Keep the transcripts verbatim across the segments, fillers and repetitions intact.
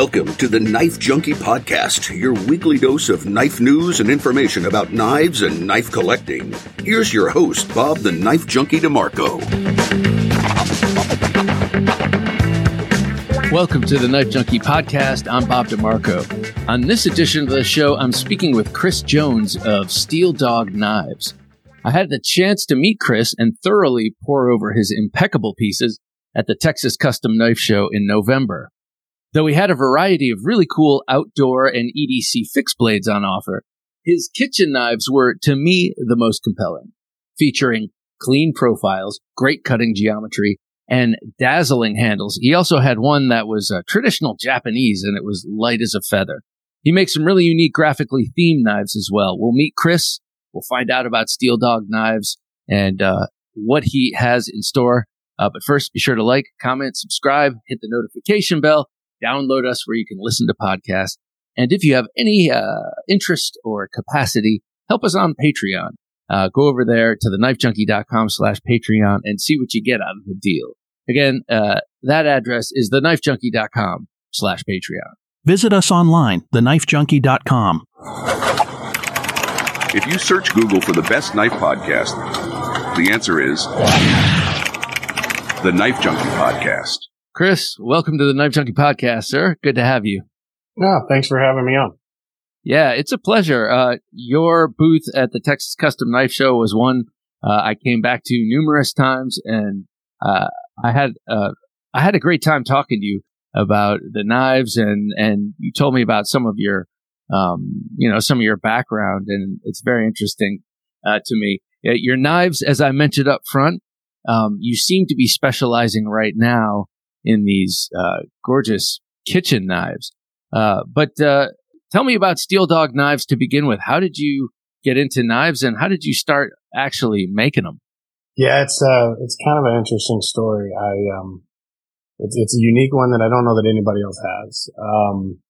Welcome to the Knife Junkie Podcast, your weekly dose of knife news and information about knives and knife collecting. Here's your host, Bob the Knife Junkie DeMarco. Welcome to the Knife Junkie Podcast. I'm Bob DeMarco. On this edition of the show, I'm speaking with Chris Jones of Steel Dog Knives. I had the chance to meet Chris and thoroughly pore over his impeccable pieces at the Texas Custom Knife Show in November. Though he had a variety of really cool outdoor and E D C fixed blades on offer, his kitchen knives were, to me, the most compelling, featuring clean profiles, great cutting geometry, and dazzling handles. He also had one that was uh, traditional Japanese, and it was light as a feather. He makes some really unique graphically themed knives as well. We'll meet Chris. We'll find out about Steel Dog Knives and uh, what he has in store. Uh, but first, be sure to like, comment, subscribe, hit the notification bell. Download us where you can listen to podcasts. And if you have any uh, interest or capacity, help us on Patreon. Uh, go over there to thenifejunkie.com slash Patreon and see what you get out of the deal. Again, uh, that address is thenifejunkie.com slash Patreon. Visit us online, the knife junkie dot com. If you search Google for the best knife podcast, the answer is The Knife Junkie Podcast. Chris, welcome to the Knife Junkie Podcast, sir. Good to have you. Yeah, thanks for having me on. Yeah, it's a pleasure. Uh, your booth at the Texas Custom Knife Show was one uh, I came back to numerous times, and uh, I had uh, I had a great time talking to you about the knives, and, and you told me about some of your um, you know some of your background, and it's very interesting uh, to me. Your knives, as I mentioned up front, um, you seem to be specializing right now in these uh, gorgeous kitchen knives. Uh, but uh, tell me about Steel Dog Knives to begin with. How did you get into knives, and how did you start actually making them? Yeah, it's uh, it's kind of an interesting story. I um, it's, it's a unique one that I don't know that anybody else has. Um,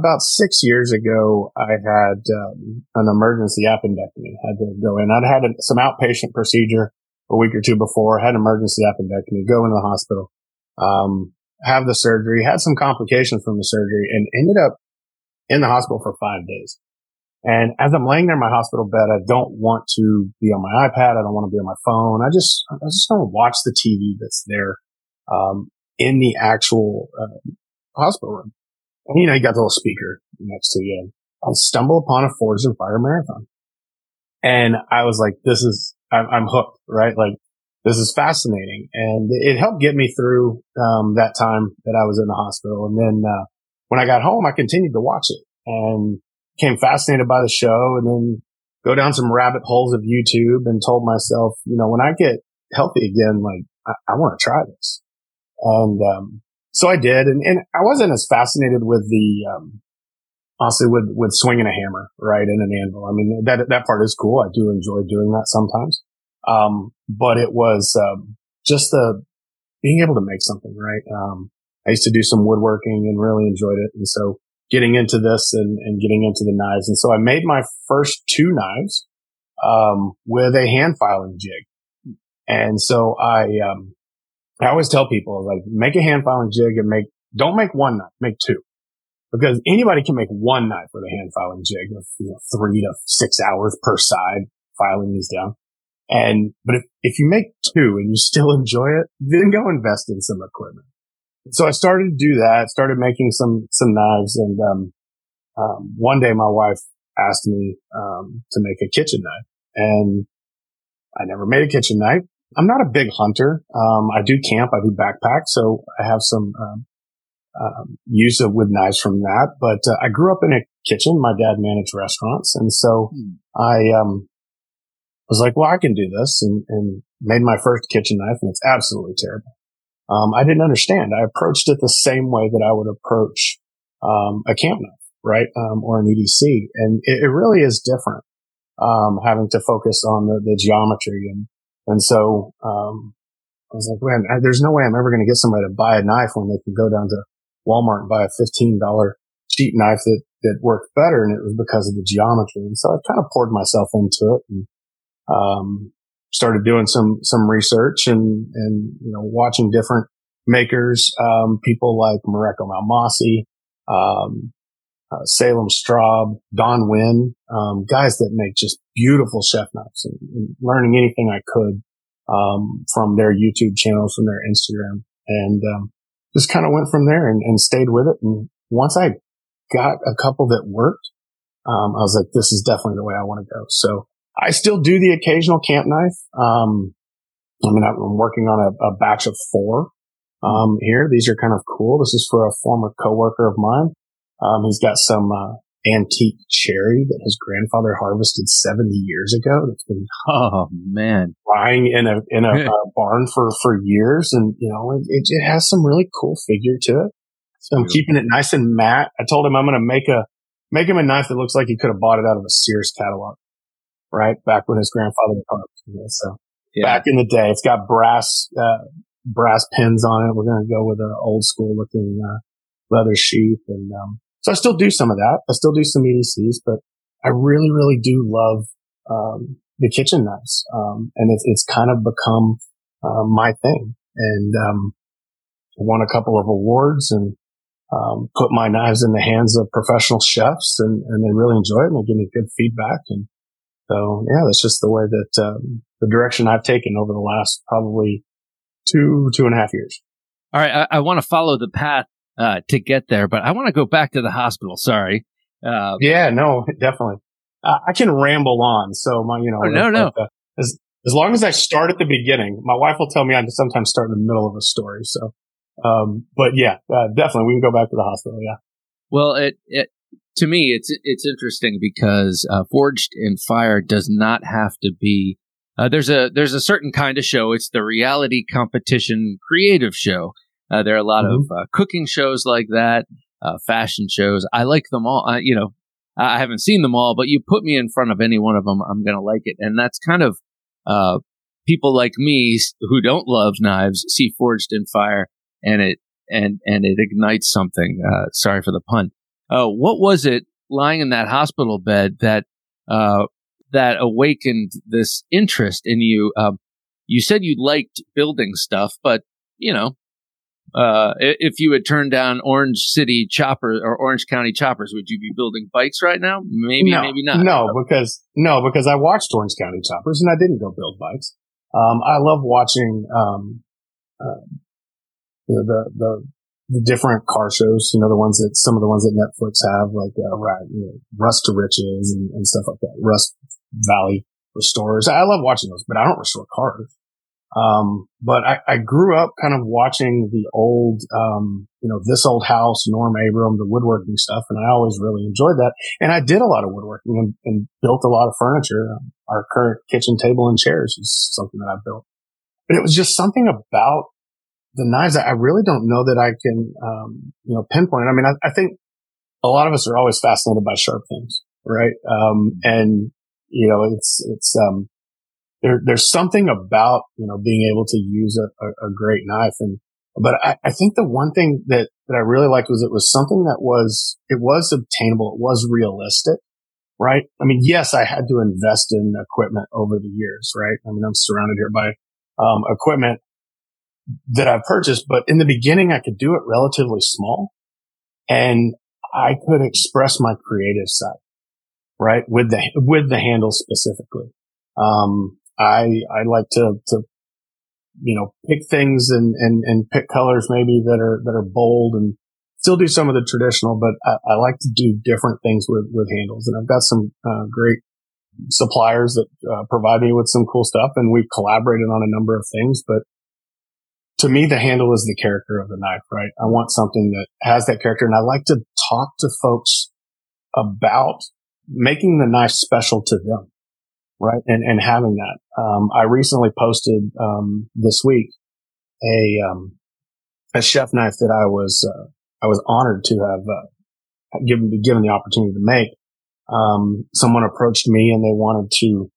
about six years ago, I had um, an emergency appendectomy. I had to go in. I'd had a, some outpatient procedure a week or two before. I had an emergency appendectomy, go into the hospital. Um, have the surgery, had some complications from the surgery, and ended up in the hospital for five days. And as I'm laying there in my hospital bed, I don't want to be on my iPad. I don't want to be on my phone. I just, I just want to watch the T V that's there, um, in the actual, uh, hospital room. And, you know, you got the little speaker next to you. I stumbled upon a Forged in Fire marathon. And I was like, this is, I'm, I'm hooked, right? Like, this is fascinating, and it helped get me through um that time that I was in the hospital. And then uh when I got home, I continued to watch it and became fascinated by the show, and then go down some rabbit holes of YouTube and told myself, you know, when I get healthy again, like, I, I want to try this. And um so I did, and, and I wasn't as fascinated with the, um honestly, with, with swinging a hammer, right, in an anvil. I mean, that that part is cool. I do enjoy doing that sometimes. Um, but it was, um, just the being able to make something, right? Um, I used to do some woodworking and really enjoyed it. And so getting into this and, and getting into the knives. And so I made my first two knives, um, with a hand filing jig. And so I, um, I always tell people, like, make a hand filing jig and make, don't make one knife, make two, because anybody can make one knife with a hand filing jig of, you know, three to six hours per side filing these down. And, but if, if you make two and you still enjoy it, then go invest in some equipment. So I started to do that, started making some, some knives. And, um, um, one day my wife asked me, um, to make a kitchen knife, and I never made a kitchen knife. I'm not a big hunter. Um, I do camp. I do backpack. So I have some, um, um, use of with knives from that. But uh, I grew up in a kitchen. My dad managed restaurants. And so hmm. I, um, I was like, well, I can do this, and, and made my first kitchen knife, and it's absolutely terrible. Um, I didn't understand. I approached it the same way that I would approach, um, a camp knife, right? Um, or an E D C. And it, it really is different, um, having to focus on the, the geometry. And, and so, um, I was like, man, I, there's no way I'm ever going to get somebody to buy a knife when they can go down to Walmart and buy a fifteen dollar cheap knife that, that worked better. And it was because of the geometry. And so I kind of poured myself into it, and Um, started doing some, some research and, and, you know, watching different makers, um, people like Mareko Malmasi, um, uh, Salem Straub, Don Wynn, um, guys that make just beautiful chef knives, and, and learning anything I could, um, from their YouTube channels, from their Instagram, and, um, just kind of went from there and, and stayed with it. And once I got a couple that worked, um, I was like, this is definitely the way I want to go. So I still do the occasional camp knife. Um, I mean, I'm working on a, a batch of four, um, here. These are kind of cool. This is for a former coworker of mine. Um, he's got some, uh, antique cherry that his grandfather harvested seventy years ago. That's been oh man, lying in a in a uh, barn for for years, and you know it, it has some really cool figure to it. So I'm keeping it nice and matte. I told him I'm going to make a make him a knife that looks like he could have bought it out of a Sears catalog, right back when his grandfather was. You know, so yeah. Back in the day, it's got brass uh, brass pins on it. We're going to go with an old school looking uh, leather sheath and. Um, So I still do some of that. I still do some E D Cs, but I really, really do love, um, the kitchen knives. Um, and it's, it's kind of become, uh, my thing, and, um, won a couple of awards and, um, put my knives in the hands of professional chefs, and, and they really enjoy it and they give me good feedback. And so, yeah, that's just the way that, um, the direction I've taken over the last probably two, two and a half years. All right. I, I want to follow the path. Uh, to get there, but I want to go back to the hospital. Sorry. Uh, yeah, no, definitely. Uh, I can ramble on. So my, you know, oh, no, no. Like the, as, as long as I start at the beginning, my wife will tell me I can sometimes start in the middle of a story. So, um, but yeah, uh, definitely we can go back to the hospital. Yeah. Well, it, it, to me, it's, it's interesting because, uh, Forged in Fire does not have to be, uh, there's a, there's a certain kind of show. It's the reality competition creative show. Uh, there are a lot mm-hmm. of uh, cooking shows like that, uh, fashion shows. I like them all. I, you know, I haven't seen them all, but you put me in front of any one of them, I'm going to like it. And that's kind of uh, people like me who don't love knives see Forged in Fire, and it and and it ignites something. Uh, sorry for the pun. Uh, what was it lying in that hospital bed that uh, that awakened this interest in you? Uh, you said you liked building stuff, but you know. Uh, if you had turned down Orange City Chopper or Orange County Choppers, would you be building bikes right now? Maybe, no, maybe not. No, because, no, because I watched Orange County Choppers and I didn't go build bikes. Um, I love watching, um, uh, you know, the, the, the different car shows, you know, the ones that, some of the ones that Netflix have, like, uh, right, you know, Rust to Riches and, and stuff like that. Rust Valley Restorers. I love watching those, but I don't restore cars. Um, but I, I grew up kind of watching the old, um, you know, This Old House, Norm Abram, the woodworking stuff. And I always really enjoyed that. And I did a lot of woodworking and, and built a lot of furniture. Our current kitchen table and chairs is something that I built. But it was just something about the knives that I really don't know that I can, um, you know, pinpoint. I mean, I, I think a lot of us are always fascinated by sharp things, right? Um, and, you know, it's, it's, um, There, there's something about, you know, being able to use a, a, a great knife. And, but I, I think the one thing that, that I really liked was it was something that was, it was obtainable. It was realistic, right? I mean, yes, I had to invest in equipment over the years, right? I mean, I'm surrounded here by, um, equipment that I've purchased, but in the beginning, I could do it relatively small and I could express my creative side, right? With the, with the handle specifically. Um, I, I like to, to, you know, pick things and, and, and pick colors maybe that are, that are bold and still do some of the traditional, but I, I like to do different things with, with handles. And I've got some, uh, great suppliers that, uh, provide me with some cool stuff, and we've collaborated on a number of things. But to me, the handle is the character of the knife, right? I want something that has that character. And I like to talk to folks about making the knife special to them. Right. And, and having that, um, I recently posted, um, this week a, um, a chef knife that I was, uh, I was honored to have, uh, given, be given the opportunity to make. Um, someone approached me and they wanted to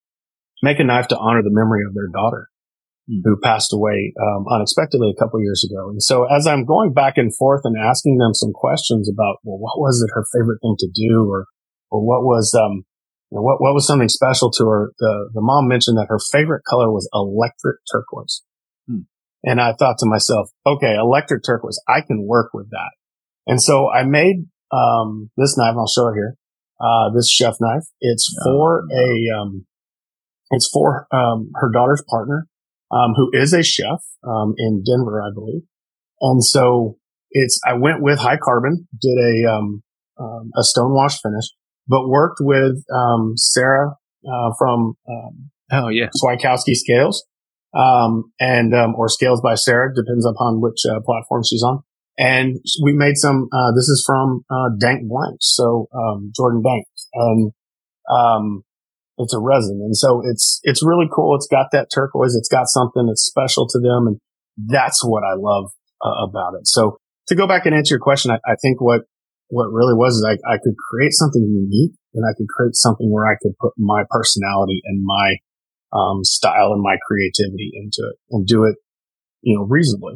make a knife to honor the memory of their daughter mm. who passed away, um, unexpectedly a couple of years ago. And so as I'm going back and forth and asking them some questions about, well, what was it her favorite thing to do? Or, or what was, um, What what was something special to her? The the mom mentioned that her favorite color was electric turquoise, hmm. And I thought to myself, okay, electric turquoise, I can work with that. And so I made um this knife, I'll show it here, uh this chef knife. It's for a, um it's for um her daughter's partner, um who is a chef um in Denver, I believe. And so it's, I went with high carbon, did a, um, um a stonewash finish, but worked with um Sarah uh from um oh yeah Swiakowski Scales, um and um or Scales by Sarah, depends upon which uh, platform she's on. And we made some, uh this is from uh Dank Blanks, so um Jordan Banks. And um it's a resin. And so it's it's really cool. It's got that turquoise, it's got something that's special to them, and that's what I love uh, about it. So to go back and answer your question, I, I think what what really was is I, I could create something unique, and I could create something where I could put my personality and my um, style and my creativity into it, and do it, you know, reasonably.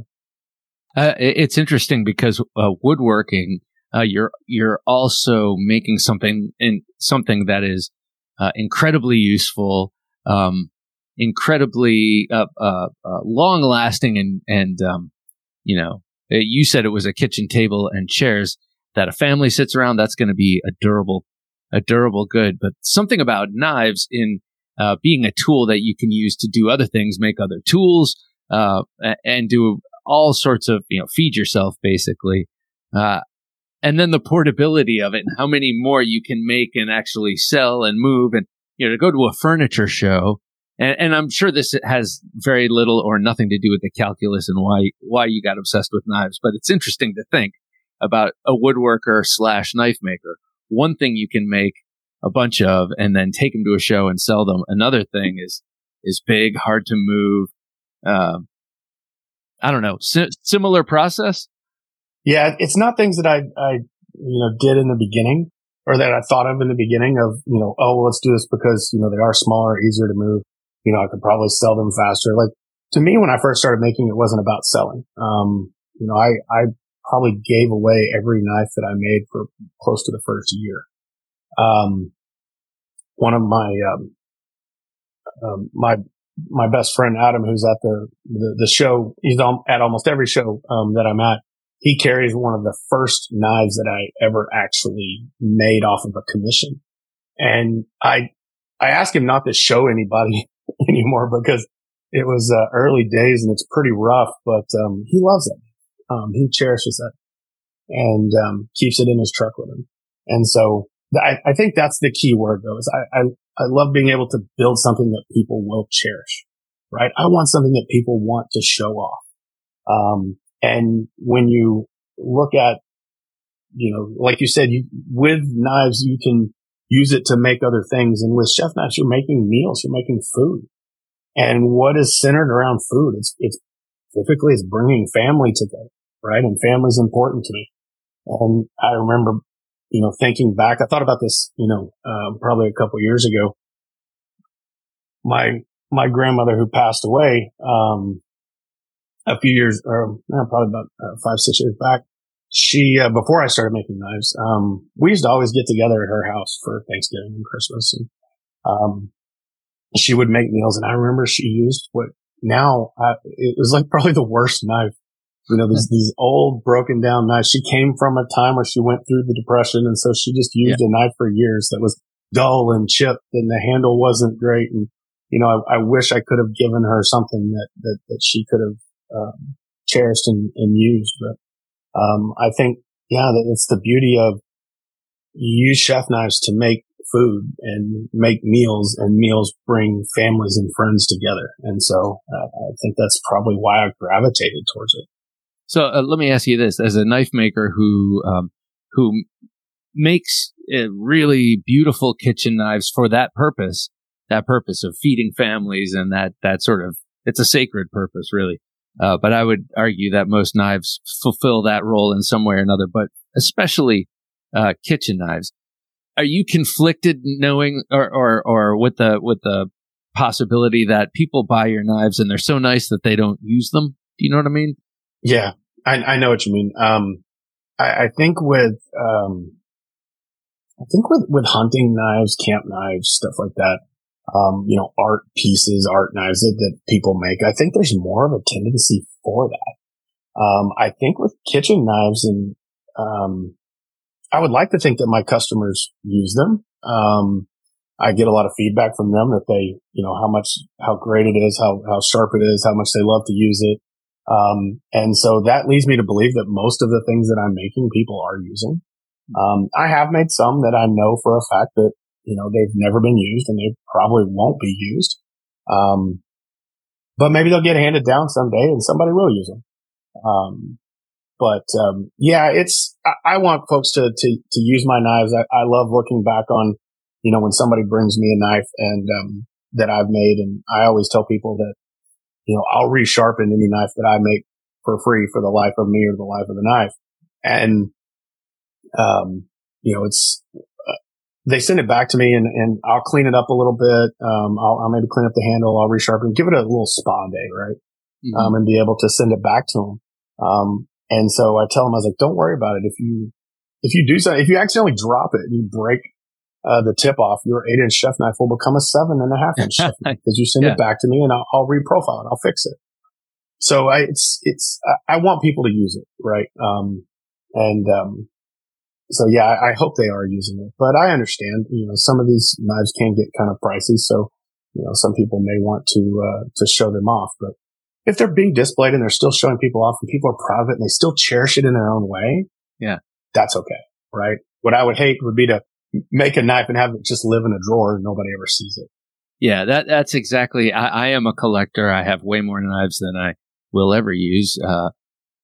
Uh, it's interesting because uh, woodworking, uh, you're you're also making something in something that is uh, incredibly useful, um, incredibly uh, uh, uh, long lasting, and and um, you know, you said it was a kitchen table and chairs that a family sits around. That's going to be a durable, a durable good. But something about knives in uh, being a tool that you can use to do other things, make other tools, uh, and do all sorts of, you know, feed yourself basically. Uh, and then the portability of it, and how many more you can make and actually sell and move, and, you know, to go to a furniture show. And, and I'm sure this has very little or nothing to do with the calculus and why, why you got obsessed with knives, but it's interesting to think about a woodworker slash knife maker. One thing you can make a bunch of and then take them to a show and sell them. Another thing is, is big, hard to move. Um, I don't know, si- similar process. Yeah. It's not things that I, I, you know, did in the beginning, or that I thought of in the beginning of, you know, oh, well, let's do this because, you know, they are smaller, easier to move. You know, I could probably sell them faster. Like, to me, when I first started making, it wasn't about selling. Um, you know, I, I, probably gave away every knife that I made for close to the first year. Um, one of my, um, um, my, my best friend, Adam, who's at the, the, the show, he's al- at almost every show, um, that I'm at. He carries one of the first knives that I ever actually made off of a commission. And I, I asked him not to show anybody anymore because it was, uh, early days and it's pretty rough, but, um, he loves it. Um, he cherishes it and, um, keeps it in his truck with him. And so th- I, I think that's the key word though, is I, I, I love being able to build something that people will cherish, right? I want something that people want to show off. Um, and when you look at, you know, like you said, you, with knives, you can use it to make other things. And with chef knives, you're making meals, you're making food. And what is centered around food? It's, it's typically it's bringing family together. Right. And family's important to me. And I remember, you know, thinking back, I thought about this, you know, uh, probably a couple years ago. My, my grandmother who passed away, um, a few years or no, probably about uh, five, six years back, she, uh, before I started making knives, um, we used to always get together at her house for Thanksgiving and Christmas. And, um, she would make meals. And I remember she used what now, I, it was like probably the worst knife. You know, there's these old broken down knives. She came from a time where she went through the Depression. And so she just used yeah. a knife for years that was dull and chipped and the handle wasn't great. And, you know, I, I wish I could have given her something that, that, that she could have, um, cherished and, and used. But, um, I think, yeah, that it's the beauty of you use chef knives to make food and make meals, and meals bring families and friends together. And so uh, I think that's probably why I gravitated towards it. So uh, let me ask you this: as a knife maker who um, who makes uh, really beautiful kitchen knives for that purpose, that purpose of feeding families, and that that sort of, it's a sacred purpose, really. Uh, but I would argue that most knives fulfill that role in some way or another, but especially uh, kitchen knives. Are you conflicted, knowing or or or with the with the possibility that people buy your knives and they're so nice that they don't use them? Do you know what I mean? Yeah. I, I know what you mean. Um, I, I think with, um, I think with, with hunting knives, camp knives, stuff like that, um, you know, art pieces, art knives that, that people make, I think there's more of a tendency for that. Um, I think with kitchen knives, and um, I would like to think that my customers use them. Um, I get a lot of feedback from them that they, you know, how much, how great it is, how, how sharp it is, how much they love to use it. Um, and so that leads me to believe that most of the things that I'm making, people are using. Um, I have made some that I know for a fact that, you know, they've never been used and they probably won't be used. Um, but maybe they'll get handed down someday and somebody will use them. Um, but, um, yeah, it's, I, I want folks to, to, to use my knives. I, I love looking back on, you know, when somebody brings me a knife and, um, that I've made. And I always tell people that, you know, I'll resharpen any knife that I make for free for the life of me or the life of the knife. And, um, you know, it's, uh, they send it back to me and, and I'll clean it up a little bit. Um, I'll, I'll maybe clean up the handle. I'll resharpen, give it a little spa day, right? Mm-hmm. Um, and be able to send it back to them. Um, and so I tell them, I was like, don't worry about it. If you, if you do something, if you accidentally drop it and you break Uh, the tip off, your eight inch chef knife will become a seven and a half inch chef knife because you send yeah. it back to me and I'll, I'll reprofile it. I'll fix it. So I, it's, it's, I want people to use it. Right. Um, and, um, so yeah, I, I hope they are using it, but I understand, you know, some of these knives can get kind of pricey. So, you know, some people may want to, uh, to show them off, but if they're being displayed and they're still showing people off and people are proud of it and they still cherish it in their own way. Yeah. That's okay. Right. What I would hate would be to make a knife and have it just live in a drawer and nobody ever sees it. Yeah, that that's exactly. I, I am a collector. I have way more knives than I will ever use. Uh,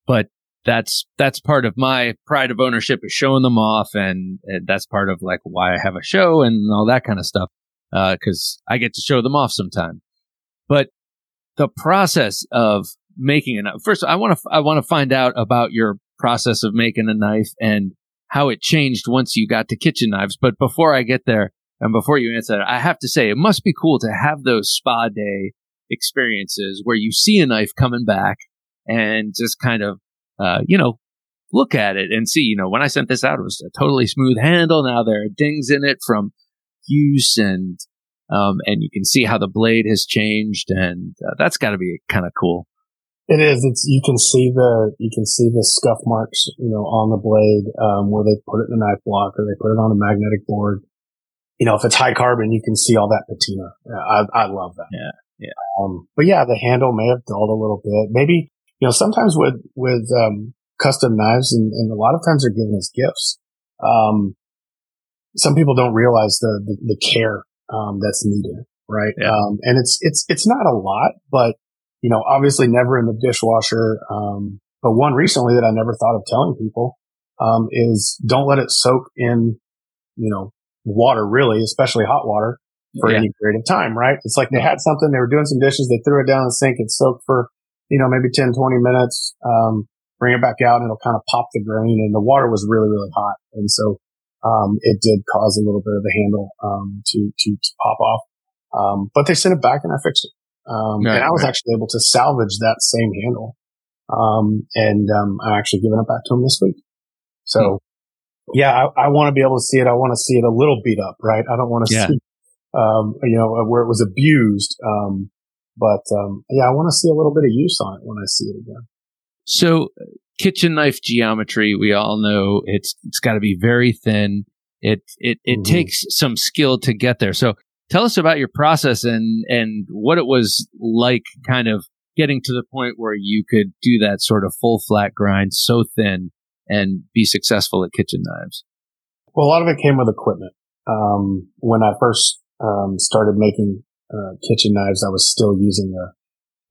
but that's that's part of my pride of ownership is showing them off, and, and that's part of like why I have a show and all that kind of stuff. Because uh, I get to show them off sometime. But the process of making a knife. First, I want to I want to find out about your process of making a knife and how it changed once you got to kitchen knives. But before I get there and before you answer that, I have to say it must be cool to have those spa day experiences where you see a knife coming back and just kind of, uh, you know, look at it and see, you know, when I sent this out, it was a totally smooth handle. Now there are dings in it from use and, um, and you can see how the blade has changed. And uh, that's got to be kind of cool. It is. It's, you can see the, you can see the scuff marks, you know, on the blade, um, where they put it in a knife block or they put it on a magnetic board. You know, if it's high carbon, you can see all that patina. I, I love that. Yeah. Yeah. Um, but yeah, the handle may have dulled a little bit. Maybe, you know, sometimes with, with, um, custom knives and, and a lot of times they're given as gifts. Um, some people don't realize the, the, the care, um, that's needed. Right. Yeah. Um, and it's, it's, it's not a lot, but, you know, obviously never in the dishwasher. Um, but one recently that I never thought of telling people, um, is don't let it soak in, you know, water really, especially hot water for yeah. any period of time, right? It's like they had something, they were doing some dishes, they threw it down in the sink, it soaked for, you know, maybe ten, twenty minutes, um, bring it back out and it'll kind of pop the grain and the water was really, really hot. And so, um, it did cause a little bit of the handle, um, to, to, to pop off. Um, but they sent it back and I fixed it. Um, right, and I was right. actually able to salvage that same handle. Um, and, um, I'm actually giving it back to him this week. So hmm. yeah, I, I want to be able to see it. I want to see it a little beat up, right? I don't want to yeah. see, um, you know, where it was abused. Um, but, um, yeah, I want to see a little bit of use on it when I see it again. So kitchen knife geometry, we all know it's, it's got to be very thin. It, it, it mm-hmm. takes some skill to get there. So, tell us about your process and, and what it was like kind of getting to the point where you could do that sort of full flat grind so thin and be successful at kitchen knives. Well, a lot of it came with equipment. Um, when I first, um, started making, uh, kitchen knives, I was still using a,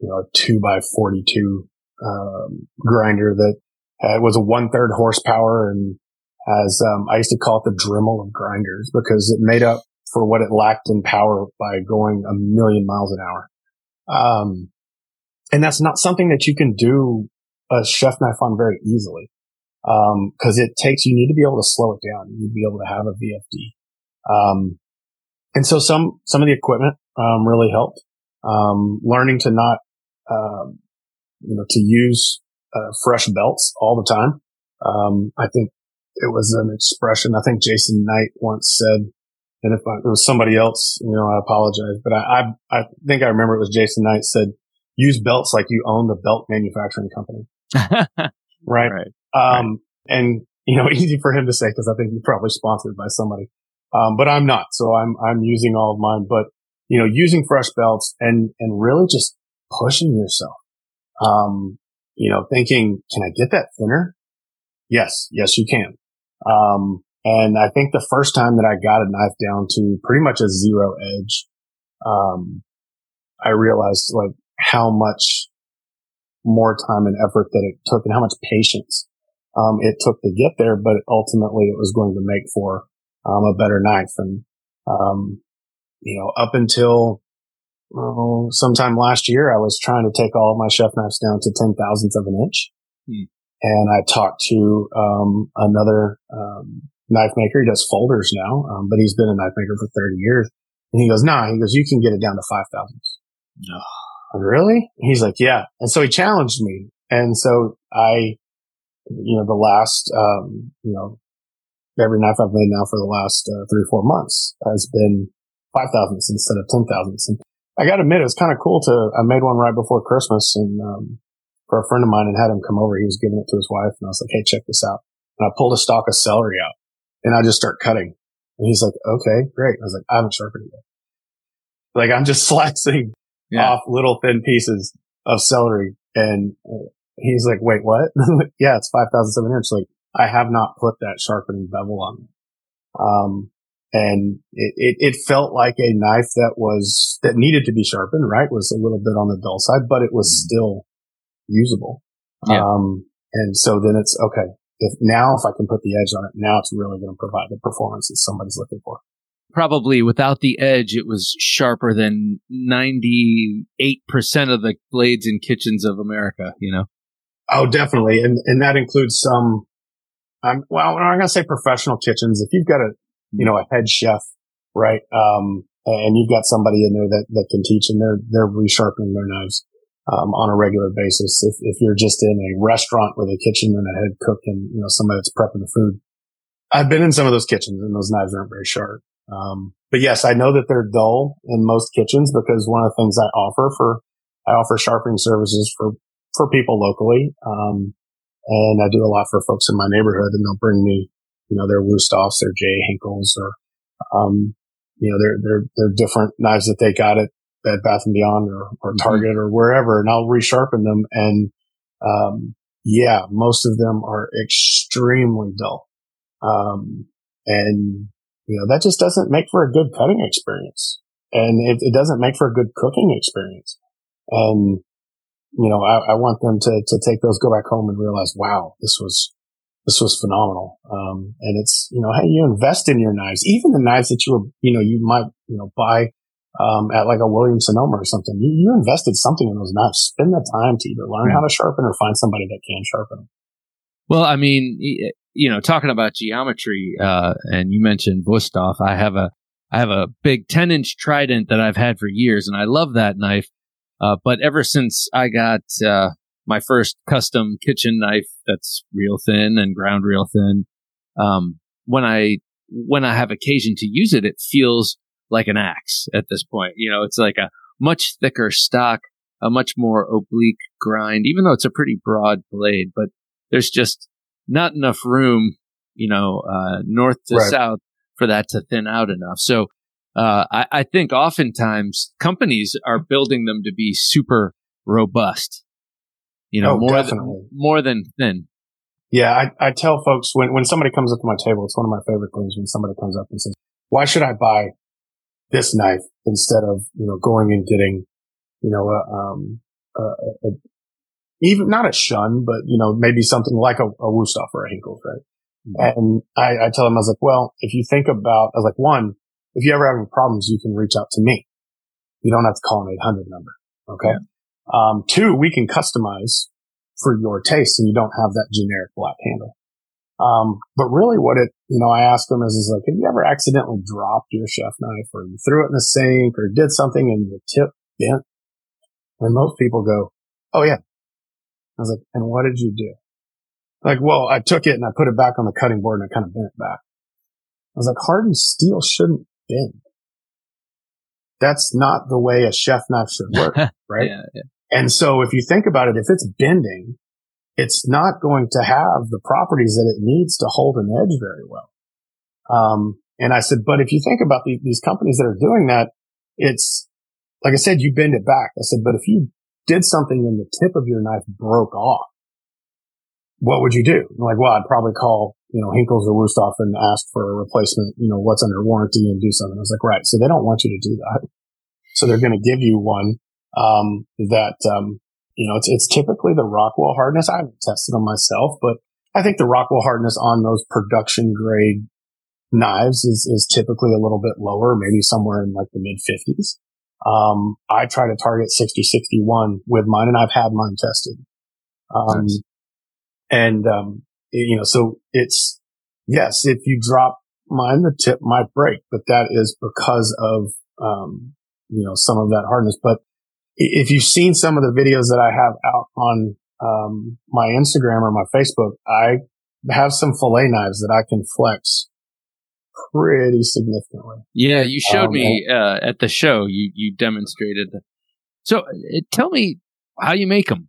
you know, a two by forty-two, um, grinder that had, was a one third horsepower and has, um, I used to call it the Dremel of grinders because it made up for what it lacked in power by going a million miles an hour. Um, and that's not something that you can do a chef knife on very easily. Um, cause it takes, you need to be able to slow it down. You need to be able to have a V F D. Um, and so some, some of the equipment, um, really helped. Um, learning to not, um, you know, to use, uh, fresh belts all the time. Um, I think it was an expression. I think Jason Knight once said, and if I, it was somebody else, you know, I apologize, but I, I, I think I remember it was Jason Knight said, use belts like you own the belt manufacturing company. Right? Right. Um, right. And, you know, easy for him to say, because I think he's probably sponsored by somebody. Um, but I'm not. So I'm, I'm using all of mine, but, you know, using fresh belts and, and really just pushing yourself. Um, you know, thinking, can I get that thinner? Yes. Yes, you can. Um, and I think the first time that I got a knife down to pretty much a zero edge, um, I realized like how much more time and effort that it took and how much patience, um, it took to get there. But ultimately it was going to make for, um, a better knife. And, um, you know, up until oh, sometime last year, I was trying to take all of my chef knives down to ten thousandths of an inch. Mm. And I talked to, um, another, um, knife maker. He does folders now, um, but he's been a knife maker for thirty years. And he goes, no, nah. He goes, you can get it down to five thousandths. No. Really? He's like, yeah. And so he challenged me. And so I, you know, the last, um, you know, every knife I've made now for the last uh, three or four months has been five thousandths instead of ten thousandths. And I got to admit, it was kind of cool to, I made one right before Christmas and, um, for a friend of mine and had him come over. He was giving it to his wife and I was like, hey, check this out. And I pulled a stalk of celery out and I just start cutting. And he's like, okay, great. I was like, I haven't sharpened it. Like I'm just slicing yeah. off little thin pieces of celery. And he's like, wait, what? Yeah, it's five thousandths of an inch. Like I have not put that sharpening bevel on it. Um, and it, it, it felt like a knife that was, that needed to be sharpened, right? Was a little bit on the dull side, but it was mm-hmm. still usable. Yeah. Um, and so then it's okay. If now, if I can put the edge on it, now it's really going to provide the performance that somebody's looking for. Probably without the edge, it was sharper than ninety-eight percent of the blades in kitchens of America, you know? Oh, definitely. And, and that includes some, um, well, I'm going to say professional kitchens. If you've got a, you know, a head chef, right? Um, and you've got somebody in there that, that can teach and they're, they're resharpening their knives. Um, on a regular basis. If, if you're just in a restaurant with a kitchen and a head cook and, you know, somebody that's prepping the food. I've been in some of those kitchens and those knives aren't very sharp. Um, but yes, I know that they're dull in most kitchens because one of the things I offer for, I offer sharpening services for, for people locally. Um, and I do a lot for folks in my neighborhood and they'll bring me, you know, their Wüsthofs, their J A Henckels or, um, you know, they're, they're, they're different knives that they got at Bed Bath and Beyond or, or Target mm-hmm. or wherever, and I'll resharpen them. And um, yeah, most of them are extremely dull, um, and you know that just doesn't make for a good cutting experience, and it, it doesn't make for a good cooking experience. And you know, I, I want them to to take those, go back home, and realize, wow, this was this was phenomenal. Um, and it's you know, hey, you invest in your knives, even the knives that you were, you know, you might you know buy. Um, at like a Williams Sonoma or something, you, you invested something in those knives. Spend the time to either learn yeah. how to sharpen or find somebody that can sharpen them. Well, I mean, you know, talking about geometry, uh, and you mentioned Wüsthof, I have a, I have a big ten inch trident that I've had for years and I love that knife. Uh, but ever since I got, uh, my first custom kitchen knife that's real thin and ground real thin, um, when I, when I have occasion to use it, it feels like an axe at this point. You know, it's like a much thicker stock, a much more oblique grind, even though it's a pretty broad blade, but there's just not enough room, you know, uh, north to right. south for that to thin out enough. So, uh, I, I think oftentimes companies are building them to be super robust, you know, oh, more, than, more than thin. Yeah. I, I tell folks when, when somebody comes up to my table, it's one of my favorite things when somebody comes up and says, why should I buy this knife instead of, you know, going and getting, you know, a, um, a, a, even not a shun, but, you know, maybe something like a, a Wüsthof or a Henckels, right? Mm-hmm. And I, I tell them, I was like, well, if you think about, I was like, one, if you ever have any problems, you can reach out to me. You don't have to call an eight hundred number. Okay. Mm-hmm. Um, two, we can customize for your taste and you don't have that generic black handle. Um, but really what it, you know, I asked them is, is like, have you ever accidentally dropped your chef knife or you threw it in the sink or did something and your tip bent? And most people go, oh yeah. I was like, and what did you do? Like, well, I took it and I put it back on the cutting board and I kind of bent it back. I was like, hardened steel shouldn't bend. That's not the way a chef knife should work, right? Yeah, yeah. And so if you think about it, if it's bending, it's not going to have the properties that it needs to hold an edge very well. Um, and I said, but if you think about the, these companies that are doing that, it's like I said, you bend it back. I said, but if you did something and the tip of your knife broke off, what would you do? I'm like, well, I'd probably call, you know, Henckels or Wüsthof and ask for a replacement, you know, what's under warranty and do something. I was like, right. So they don't want you to do that. So they're going to give you one, um, that, um, you know, it's, it's typically the Rockwell hardness. I haven't tested them myself, but I think the Rockwell hardness on those production grade knives is, is typically a little bit lower, maybe somewhere in like the mid fifties. Um, I try to target sixty, sixty-one with mine, and I've had mine tested. Um, nice. And, um, you know, so it's, yes, if you drop mine, the tip might break, but that is because of, um, you know, some of that hardness. But if you've seen some of the videos that I have out on, um, my Instagram or my Facebook, I have some fillet knives that I can flex pretty significantly. Yeah. You showed um, me, uh, at the show, you, you demonstrated that. So uh, tell me how you make them.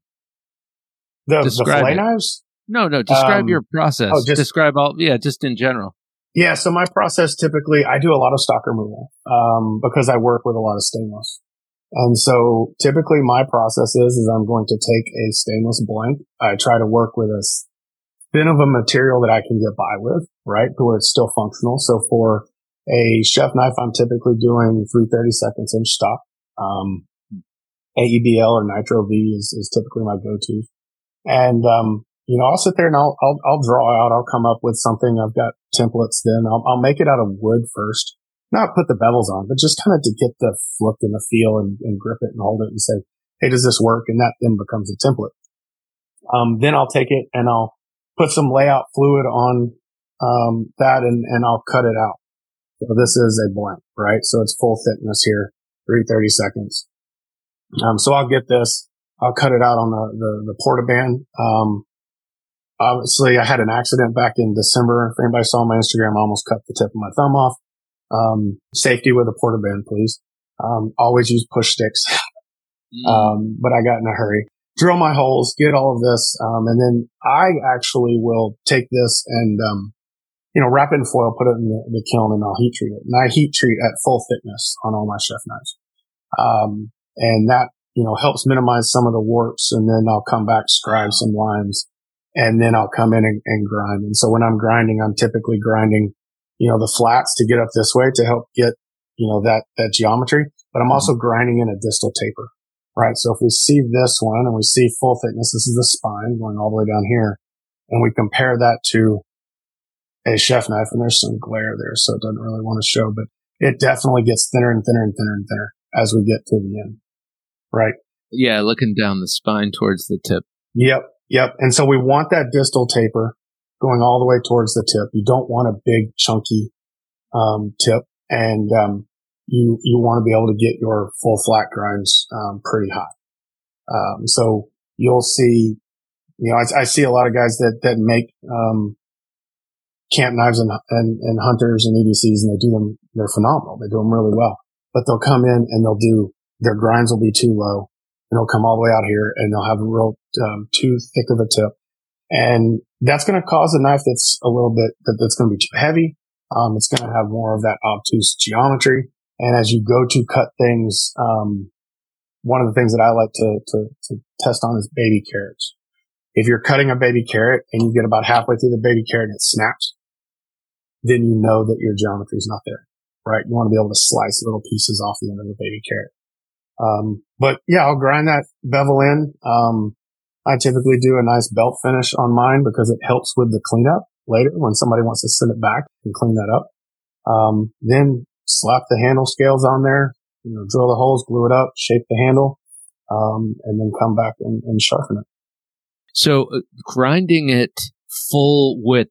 The, the fillet it. knives? No, no. Describe um, your process. Oh, just, describe all, yeah, just in general. Yeah, so my process typically, I do a lot of stock removal um, because I work with a lot of stainless. And so typically my process is, is I'm going to take a stainless blank. I try to work with as thin of a material that I can get by with, right, to where it's still functional. So for a chef knife, I'm typically doing three thirty-seconds inch stock. Um, A E B L or Nitro V is, is typically my go-to. And, um, you know, I'll sit there and I'll, I'll, I'll draw out. I'll come up with something. I've got templates then. I'll, I'll make it out of wood first, not put the bevels on, but just kind of to get the look and the feel and, and grip it and hold it and say, hey, does this work? And that then becomes a template. Um, then I'll take it and I'll put some layout fluid on, um, that and, and I'll cut it out. So this is a blank, right? So it's full thickness here, three thirty-seconds. Um, so I'll get this. I'll cut it out on the, the, the Portaband. Um, obviously I had an accident back in December. If anybody saw my Instagram, I almost cut the tip of my thumb off. Um, safety with a Portaband, please. Um, always use push sticks. Mm. Um, but I got in a hurry. Drill my holes, get all of this. Um, and then I actually will take this and, um, you know, wrap it in foil, put it in the, the kiln, and I'll heat treat it. And I heat treat at full thickness on all my chef knives. Um, and that, you know, helps minimize some of the warps, and then I'll come back, scribe some lines, and then I'll come in and, and grind. And so when I'm grinding, I'm typically grinding, you know, the flats to get up this way to help get, you know, that, that geometry, but I'm also grinding in a distal taper, right? So if we see this one and we see full thickness, this is the spine going all the way down here, and we compare that to a chef knife, and there's some glare there, so it doesn't really want to show, but it definitely gets thinner and thinner and thinner and thinner as we get to the end. Right. Yeah, looking down the spine towards the tip. Yep, yep. And so we want that distal taper going all the way towards the tip. You don't want a big, chunky um, tip, and um, you you want to be able to get your full flat grinds um, pretty hot. Um, so you'll see, you know, I, I see a lot of guys that that make um, camp knives and, and and hunters and E D Cs, and they do them. They're phenomenal. They do them really well, but they'll come in and they'll do. Their grinds will be too low, and they'll come all the way out here, and they'll have a real, um, too thick of a tip. And that's going to cause a knife that's a little bit, that, that's going to be too heavy. Um, it's going to have more of that obtuse geometry. And as you go to cut things, um, one of the things that I like to, to, to test on is baby carrots. If you're cutting a baby carrot and you get about halfway through the baby carrot and it snaps, then you know that your geometry is not there, right? You want to be able to slice little pieces off the end of the baby carrot. Um, but yeah, I'll grind that bevel in. Um, I typically do a nice belt finish on mine because it helps with the cleanup later when somebody wants to send it back and clean that up. Um, then slap the handle scales on there, you know, drill the holes, glue it up, shape the handle, um, and then come back and, and sharpen it. So uh, grinding it full width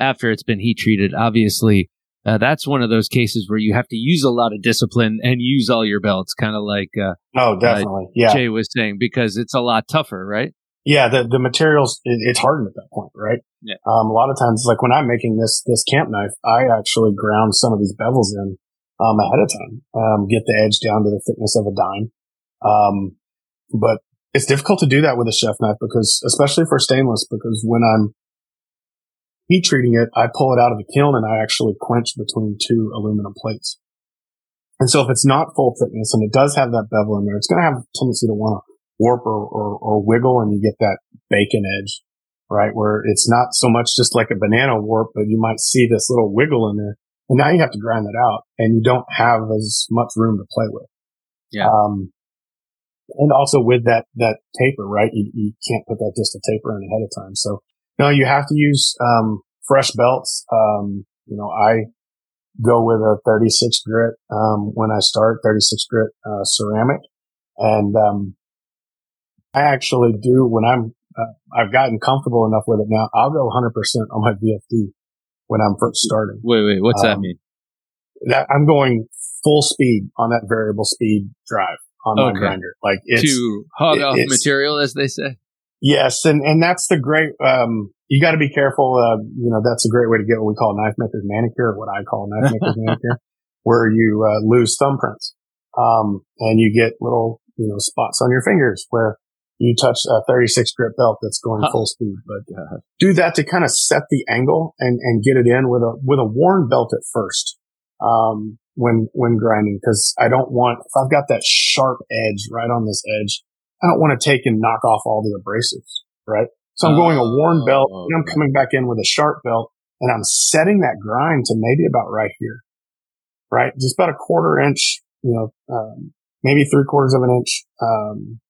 after it's been heat treated, obviously. Uh, that's one of those cases where you have to use a lot of discipline and use all your belts, kind of like uh, oh, definitely, uh, yeah. Jay was saying, because it's a lot tougher, right? Yeah, the the materials, it, it's hardened at that point, right? Yeah. Um, a lot of times, like when I'm making this this camp knife, I actually ground some of these bevels in um, ahead of time, um, get the edge down to the thickness of a dime, um, But it's difficult to do that with a chef knife because, especially for stainless, because when I'm heat treating it, I pull it out of the kiln and I actually quench between two aluminum plates. And so if it's not full thickness and it does have that bevel in there, it's going to have a tendency to want to warp or, or, or wiggle, and you get that bacon edge, right? Where it's not so much just like a banana warp, but you might see this little wiggle in there. And now you have to grind that out and you don't have as much room to play with. Yeah. Um, and also with that, that taper, right? You, you can't put that distal taper in ahead of time. So no, you have to use, um, fresh belts. Um, you know, I go with a thirty-six grit, um, when I start, thirty-six grit, uh, ceramic. And, um, I actually do when I'm, uh, I've gotten comfortable enough with it now. I'll go one hundred percent on my V F D when I'm first starting. Wait, wait, what's um, that mean? That I'm going full speed on that variable speed drive on okay. my grinder. Like it's to hog it, off it's, material, as they say. Yes. And, and that's the great, um, you got to be careful. Uh, you know, that's a great way to get what we call knife maker's manicure, or what I call knife maker's manicure, where you, uh, lose thumbprints. Um, and you get little, you know, spots on your fingers where you touch a thirty-six grit belt that's going huh. full speed, but uh, do that to kind of set the angle and, and get it in with a, with a worn belt at first. Um, when, when grinding, cause I don't want, if I've got that sharp edge right on this edge, I don't want to take and knock off all the abrasives, right? So I'm going a worn belt and I'm coming back in with a sharp belt and I'm setting that grind to maybe about right here, right? Just about a quarter inch, you know, um, maybe three quarters of an inch, um,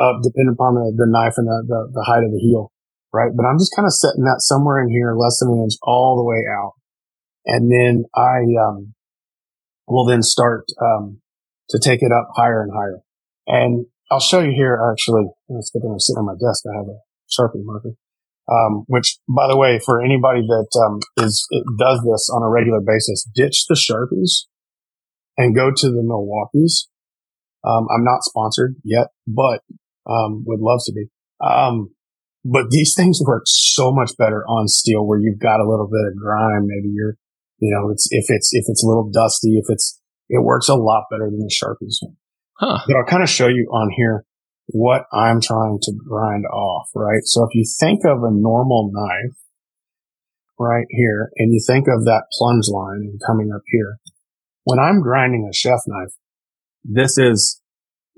up, depending upon the, the knife and the, the, the height of the heel, right? But I'm just kind of setting that somewhere in here, less than an inch all the way out. And then I, um, will then start, um, to take it up higher and higher. And I'll show you here, actually, let's get them sitting on my desk. I have a Sharpie marker, um, which, by the way, for anybody that, um, is, it does this on a regular basis, ditch the Sharpies and go to the Milwaukees. Um, I'm not sponsored yet, but, um, would love to be. Um, but these things work so much better on steel where you've got a little bit of grime. Maybe you're, you know, it's, if it's, if it's a little dusty, if it's, it works a lot better than the Sharpies. Huh. But I'll kind of show you on here what I'm trying to grind off, right? So if you think of a normal knife right here, and you think of that plunge line and coming up here, when I'm grinding a chef knife, this is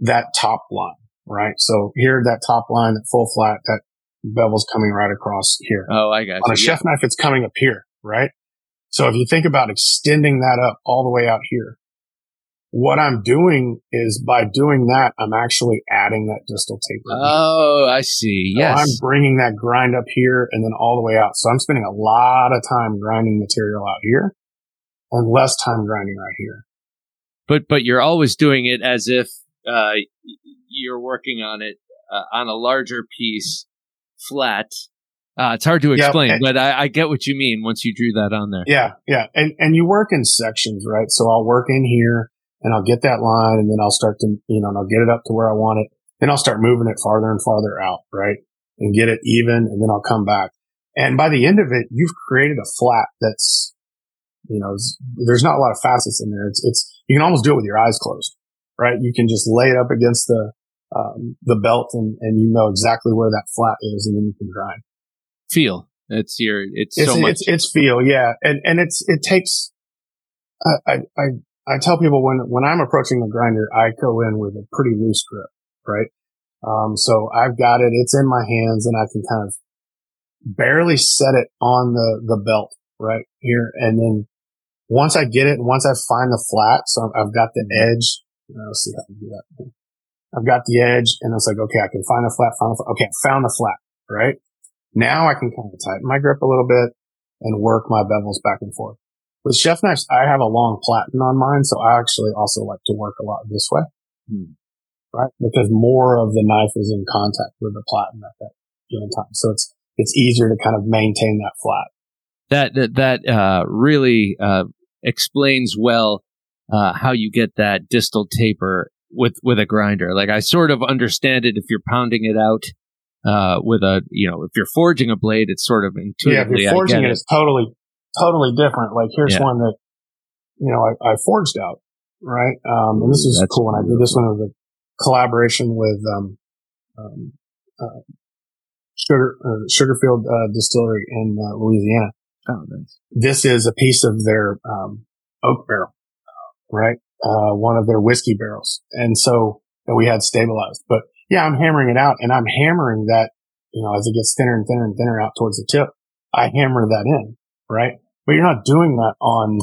that top line, right? So here, that top line, that full flat, that bevel's coming right across here. Oh, I got you. On a chef yeah. knife, it's coming up here, right? So if you think about extending that up all the way out here, what I'm doing is by doing that, I'm actually adding that distal taper. Oh, I see. Yes. So I'm bringing that grind up here and then all the way out. So I'm spending a lot of time grinding material out here and less time grinding right here. But but you're always doing it as if uh, you're working on it uh, on a larger piece flat. Uh, it's hard to explain, yeah, and, but I, I get what you mean once you drew that on there. Yeah, yeah. And, and you work in sections, right? So I'll work in here. And I'll get that line and then I'll start to, you know, and I'll get it up to where I want it. Then I'll start moving it farther and farther out, right? And get it even. And then I'll come back. And by the end of it, you've created a flat that's, you know, there's not a lot of facets in there. It's, it's, you can almost do it with your eyes closed, right? You can just lay it up against the, um, the belt and, and you know exactly where that flat is and then you can grind. Feel. It's your, it's, it's so much. It's, it's feel. Yeah. And, and it's, it takes, I, I, I I tell people when, when I'm approaching the grinder, I go in with a pretty loose grip, right? Um, so I've got it. It's in my hands and I can kind of barely set it on the, the belt right here. And then once I get it and once I find the flat, so I've got the edge. Let's see if I can do that. I've got the edge and it's like, okay, I can find the flat, find the flat. Okay. I found the flat, right? Now I can kind of tighten my grip a little bit and work my bevels back and forth. With chef knives, I have a long platen on mine, so I actually also like to work a lot this way, hmm. right? Because more of the knife is in contact with the platen at that given time, so it's it's easier to kind of maintain that flat. That that, that uh, really uh, explains well uh, how you get that distal taper with with a grinder. Like I sort of understand it if you're pounding it out. Uh, with a you know if you're forging a blade, it's sort of intuitively. Yeah, if you're forging it, it, it's totally. Totally different. Like here's yeah. one that, you know, I, I forged out, right? Um, and this was That's cool. And I did this one with a collaboration with um, um, uh, Sugar uh, Sugarfield uh, Distillery in uh, Louisiana. Oh, nice. This is a piece of their um, oak barrel, right? Uh, one of their whiskey barrels, and so that we had stabilized. But yeah, I'm hammering it out, and I'm hammering that. You know, as it gets thinner and thinner and thinner out towards the tip, I hammer that in, right? But you're not doing that on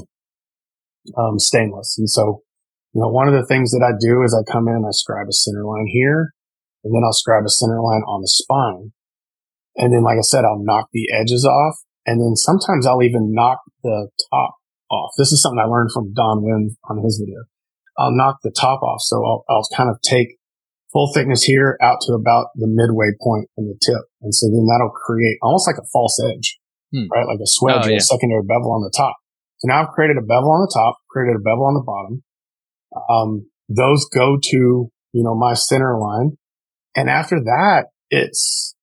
um stainless. And so, you know, one of the things that I do is I come in and I scribe a center line here, and then I'll scribe a center line on the spine. And then, like I said, I'll knock the edges off. And then sometimes I'll even knock the top off. This is something I learned from Don Wynn on his video. I'll knock the top off. So I'll, I'll kind of take full thickness here out to about the midway point in the tip. And so then that'll create almost like a false edge, hmm. right? Like a swedge oh, yeah. or a secondary bevel on the top. So now I've created a bevel on the top, created a bevel on the bottom. Um, those go to, you know, my center line. And after that, it's,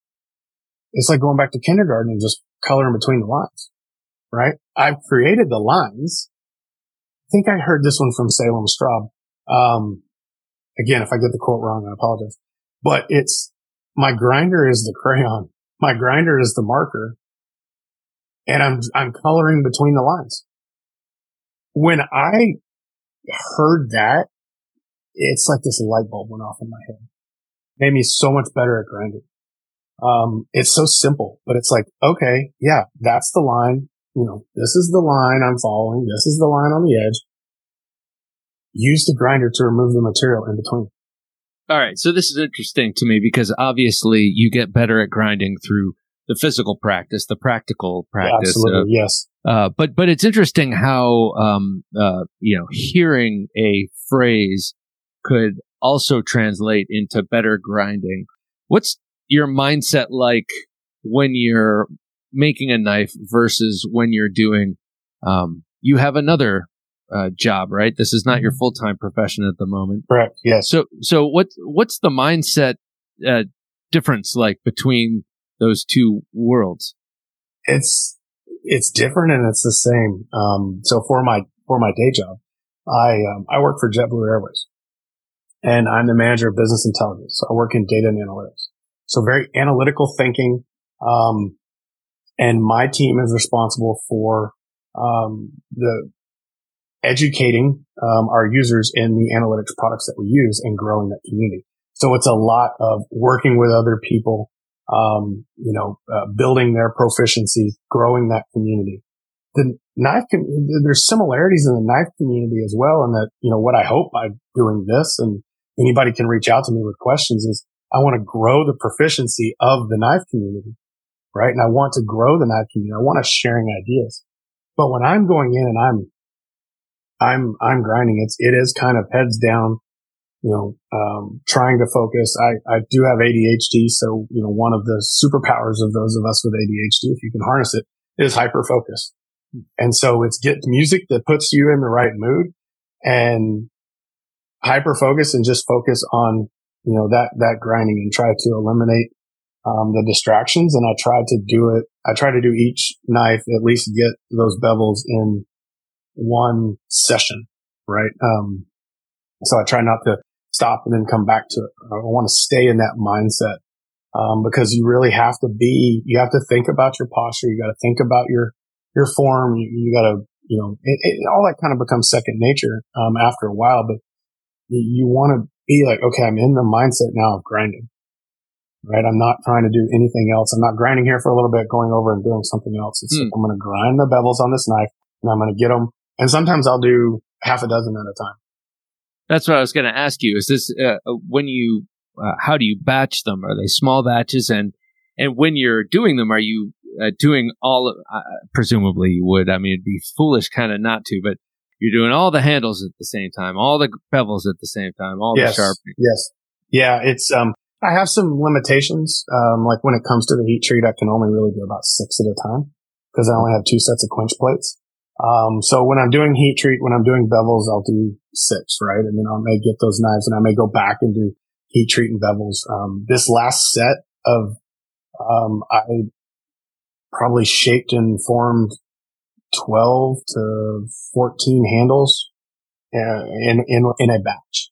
it's like going back to kindergarten and just coloring between the lines, right? I've created the lines. I think I heard this one from Salem Straub. Um, Again, if I get the quote wrong, I apologize. But it's, my grinder is the crayon. My grinder is the marker. And I'm, I'm coloring between the lines. When I heard that, it's like this light bulb went off in my head. Made me so much better at grinding. Um, it's so simple, but it's like, okay, yeah, that's the line. You know, this is the line I'm following. This is the line on the edge. Use the grinder to remove the material in between. All right. So this is interesting to me because obviously you get better at grinding through the physical practice, the practical practice. Yeah, absolutely. Of, yes. Uh, but, but it's interesting how, um, uh, you know, hearing a phrase could also translate into better grinding. What's your mindset like when you're making a knife versus when you're doing, um, you have another Uh, job, right? This is not your full-time profession at the moment. Correct. Yes. So, so what, what's the mindset, uh, difference like between those two worlds? It's, it's different and it's the same. Um, so for my, for my day job, I, um, I work for JetBlue Airways and I'm the manager of business intelligence. So I work in data and analytics. So very analytical thinking. Um, and my team is responsible for, um, the, educating um, our users in the analytics products that we use and growing that community. So it's a lot of working with other people, um, you know, uh, building their proficiencies, growing that community. The knife, com- there's similarities in the knife community as well. And that, you know, what I hope by doing this, and anybody can reach out to me with questions, is I want to grow the proficiency of the knife community, right? And I want to grow the knife community. I want us sharing ideas. But when I'm going in and I'm I'm, I'm grinding. It's, it is kind of heads down, you know, um, trying to focus. I, I do have A D H D. So, you know, one of the superpowers of those of us with A D H D, if you can harness it, is hyper focus. And so it's get music that puts you in the right mood and hyper focus and just focus on, you know, that, that grinding and try to eliminate, um, the distractions. And I try to do it. I try to do each knife, at least get those bevels in one session, right? Um, so I try not to stop and then come back to it. I want to stay in that mindset, um, because you really have to be, you have to think about your posture. You got to think about your, your form. You, you got to, you know, it, it, all that kind of becomes second nature, um, after a while, but you, you want to be like, okay, I'm in the mindset now of grinding, right? I'm not trying to do anything else. I'm not grinding here for a little bit, going over and doing something else. It's mm. like, I'm going to grind the bevels on this knife and I'm going to get them. And sometimes I'll do half a dozen at a time. That's what I was going to ask you. Is this, uh, when you, uh, how do you batch them? Are they small batches? And, and when you're doing them, are you uh, doing all, of, uh, presumably you would, I mean, it'd be foolish kind of not to, but you're doing all the handles at the same time, all the bevels at the same time, all yes, the sharpening. Yes. Yeah. It's, um, I have some limitations. Um, like when it comes to the heat treat, I can only really do about six at a time because I only have two sets of quench plates. Um, so when I'm doing heat treat, when I'm doing bevels, I'll do six, right? And then I may get those knives and I may go back and do heat treat and bevels. Um, this last set of, um, I probably shaped and formed twelve to fourteen handles in, in, in a batch.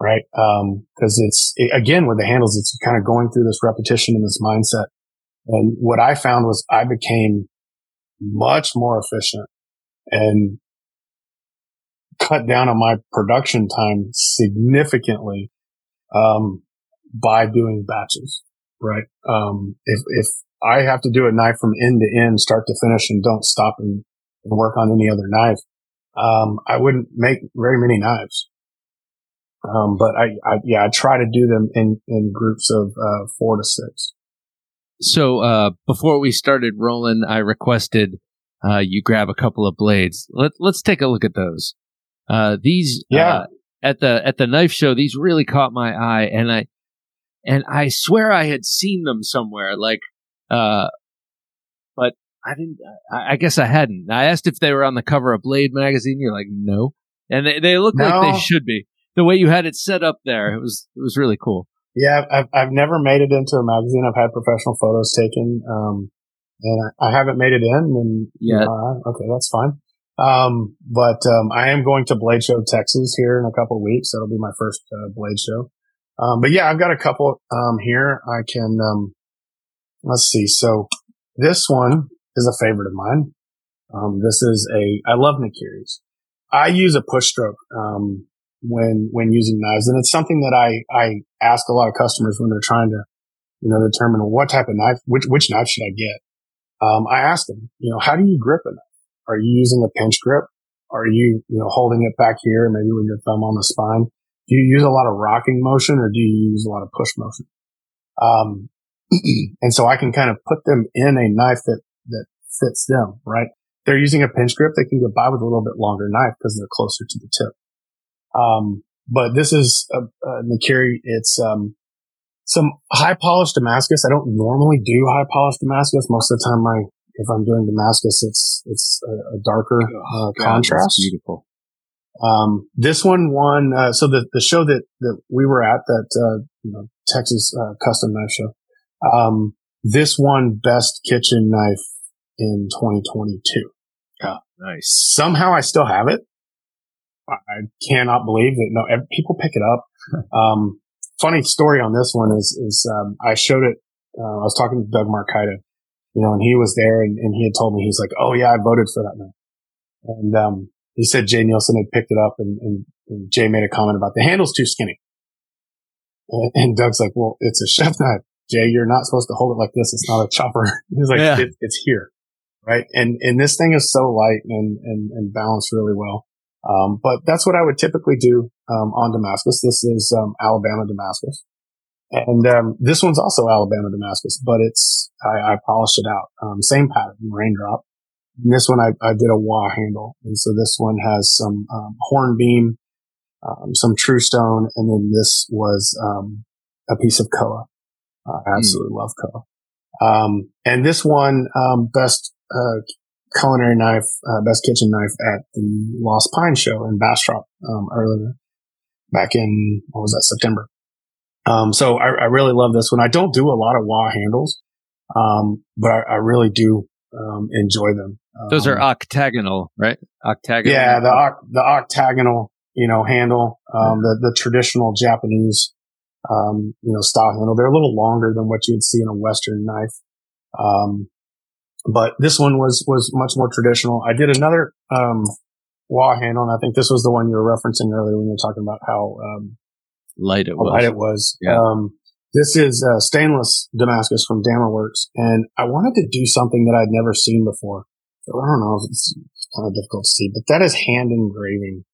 right? Um, cause it's, it, again, with the handles, it's kind of going through this repetition and this mindset. And what I found was I became much more efficient and cut down on my production time significantly, um, by doing batches, right? Um, if, if I have to do a knife from end to end, start to finish, and don't stop and, and work on any other knife, um, I wouldn't make very many knives. Um, but I, I, yeah, I try to do them in, in groups of, uh, four to six. So, uh, before we started rolling, I requested, uh, you grab a couple of blades. Let, let's take a look at those. Uh, these, yeah. uh, at the, at the knife show, these really caught my eye, and I, and I swear I had seen them somewhere, like, uh, but I didn't, I, I guess I hadn't. I asked if they were on the cover of Blade magazine. You're like, no. And they, they look no. like they should be. The way you had it set up there, it was it was really cool. Yeah, I've I've never made it into a magazine. I've had professional photos taken, um, and I, I haven't made it in. And yeah, uh, okay, that's fine. Um, but um, I am going to Blade Show Texas here in a couple of weeks. That'll be my first uh, Blade Show. Um, but yeah, I've got a couple um, here. I can um, let's see. So this one is a favorite of mine. Um, this is a I love Nakiris. I use a push stroke. Um, when when using knives, and it's something that I I ask a lot of customers when they're trying to, you know, determine what type of knife, which which knife should I get. Um, I ask them, you know, how do you grip a knife? Are you using a pinch grip? Are you you know holding it back here, maybe with your thumb on the spine? Do you use a lot of rocking motion, or do you use a lot of push motion? Um, and so I can kind of put them in a knife that that fits them. Right? They're using a pinch grip, they can get by with a little bit longer knife because they're closer to the tip. Um, but this is, uh, uh, Nakiri. It's, um, some high polished Damascus. I don't normally do high polished Damascus. Most of the time, I, if I'm doing Damascus, it's, it's a, a darker, uh, God, contrast. Beautiful. Um, this one won, uh, so the, the show that, that we were at, that, uh, you know, Texas, uh, Custom Knife Show, um, this won best kitchen knife in twenty twenty-two. Yeah. Nice. Somehow I still have it. I cannot believe that no people pick it up. Um, funny story on this one is, is, um, I showed it, uh, I was talking to Doug Markita, you know, and he was there, and, and he had told me, he's like, oh yeah, I voted for that knife. And, um, he said Jay Nielsen had picked it up, and, and, and Jay made a comment about the handle's too skinny. And, and Doug's like, well, it's a chef knife. Jay, you're not supposed to hold it like this. It's not a chopper. He's like, yeah. it, it's here. Right. And, and this thing is so light and, and, and balanced really well. Um, but that's what I would typically do, um, on Damascus. This is, um, Alabama Damascus. And, um, this one's also Alabama Damascus, but it's, I, I polished it out. Um, same pattern, raindrop. And this one, I, I did a wah handle. And so this one has some, um, hornbeam, um, some true stone. And then this was, um, a piece of koa. Uh, I absolutely mm. love koa. Um, and this one, um, best, uh, culinary knife, uh, best kitchen knife at the Lost Pine Show in Bastrop, um, earlier back in, what was that, September. Um, so I, I really love this one. I don't do a lot of wah handles, um, but I, I really do, um, enjoy them. Um, Those are octagonal, right? Octagonal. Yeah. The, oc- the octagonal, you know, handle, um, the, the traditional Japanese, um, you know, style handle. They're a little longer than what you'd see in a Western knife. Um, But this one was, was much more traditional. I did another, um, wah handle, and I think this was the one you were referencing earlier when you were talking about how, um, light it was. Light it was. Yeah. Um, this is, uh, stainless Damascus from Dama Works, and I wanted to do something that I'd never seen before. So I don't know if it's kind of difficult to see, but that is hand engraving,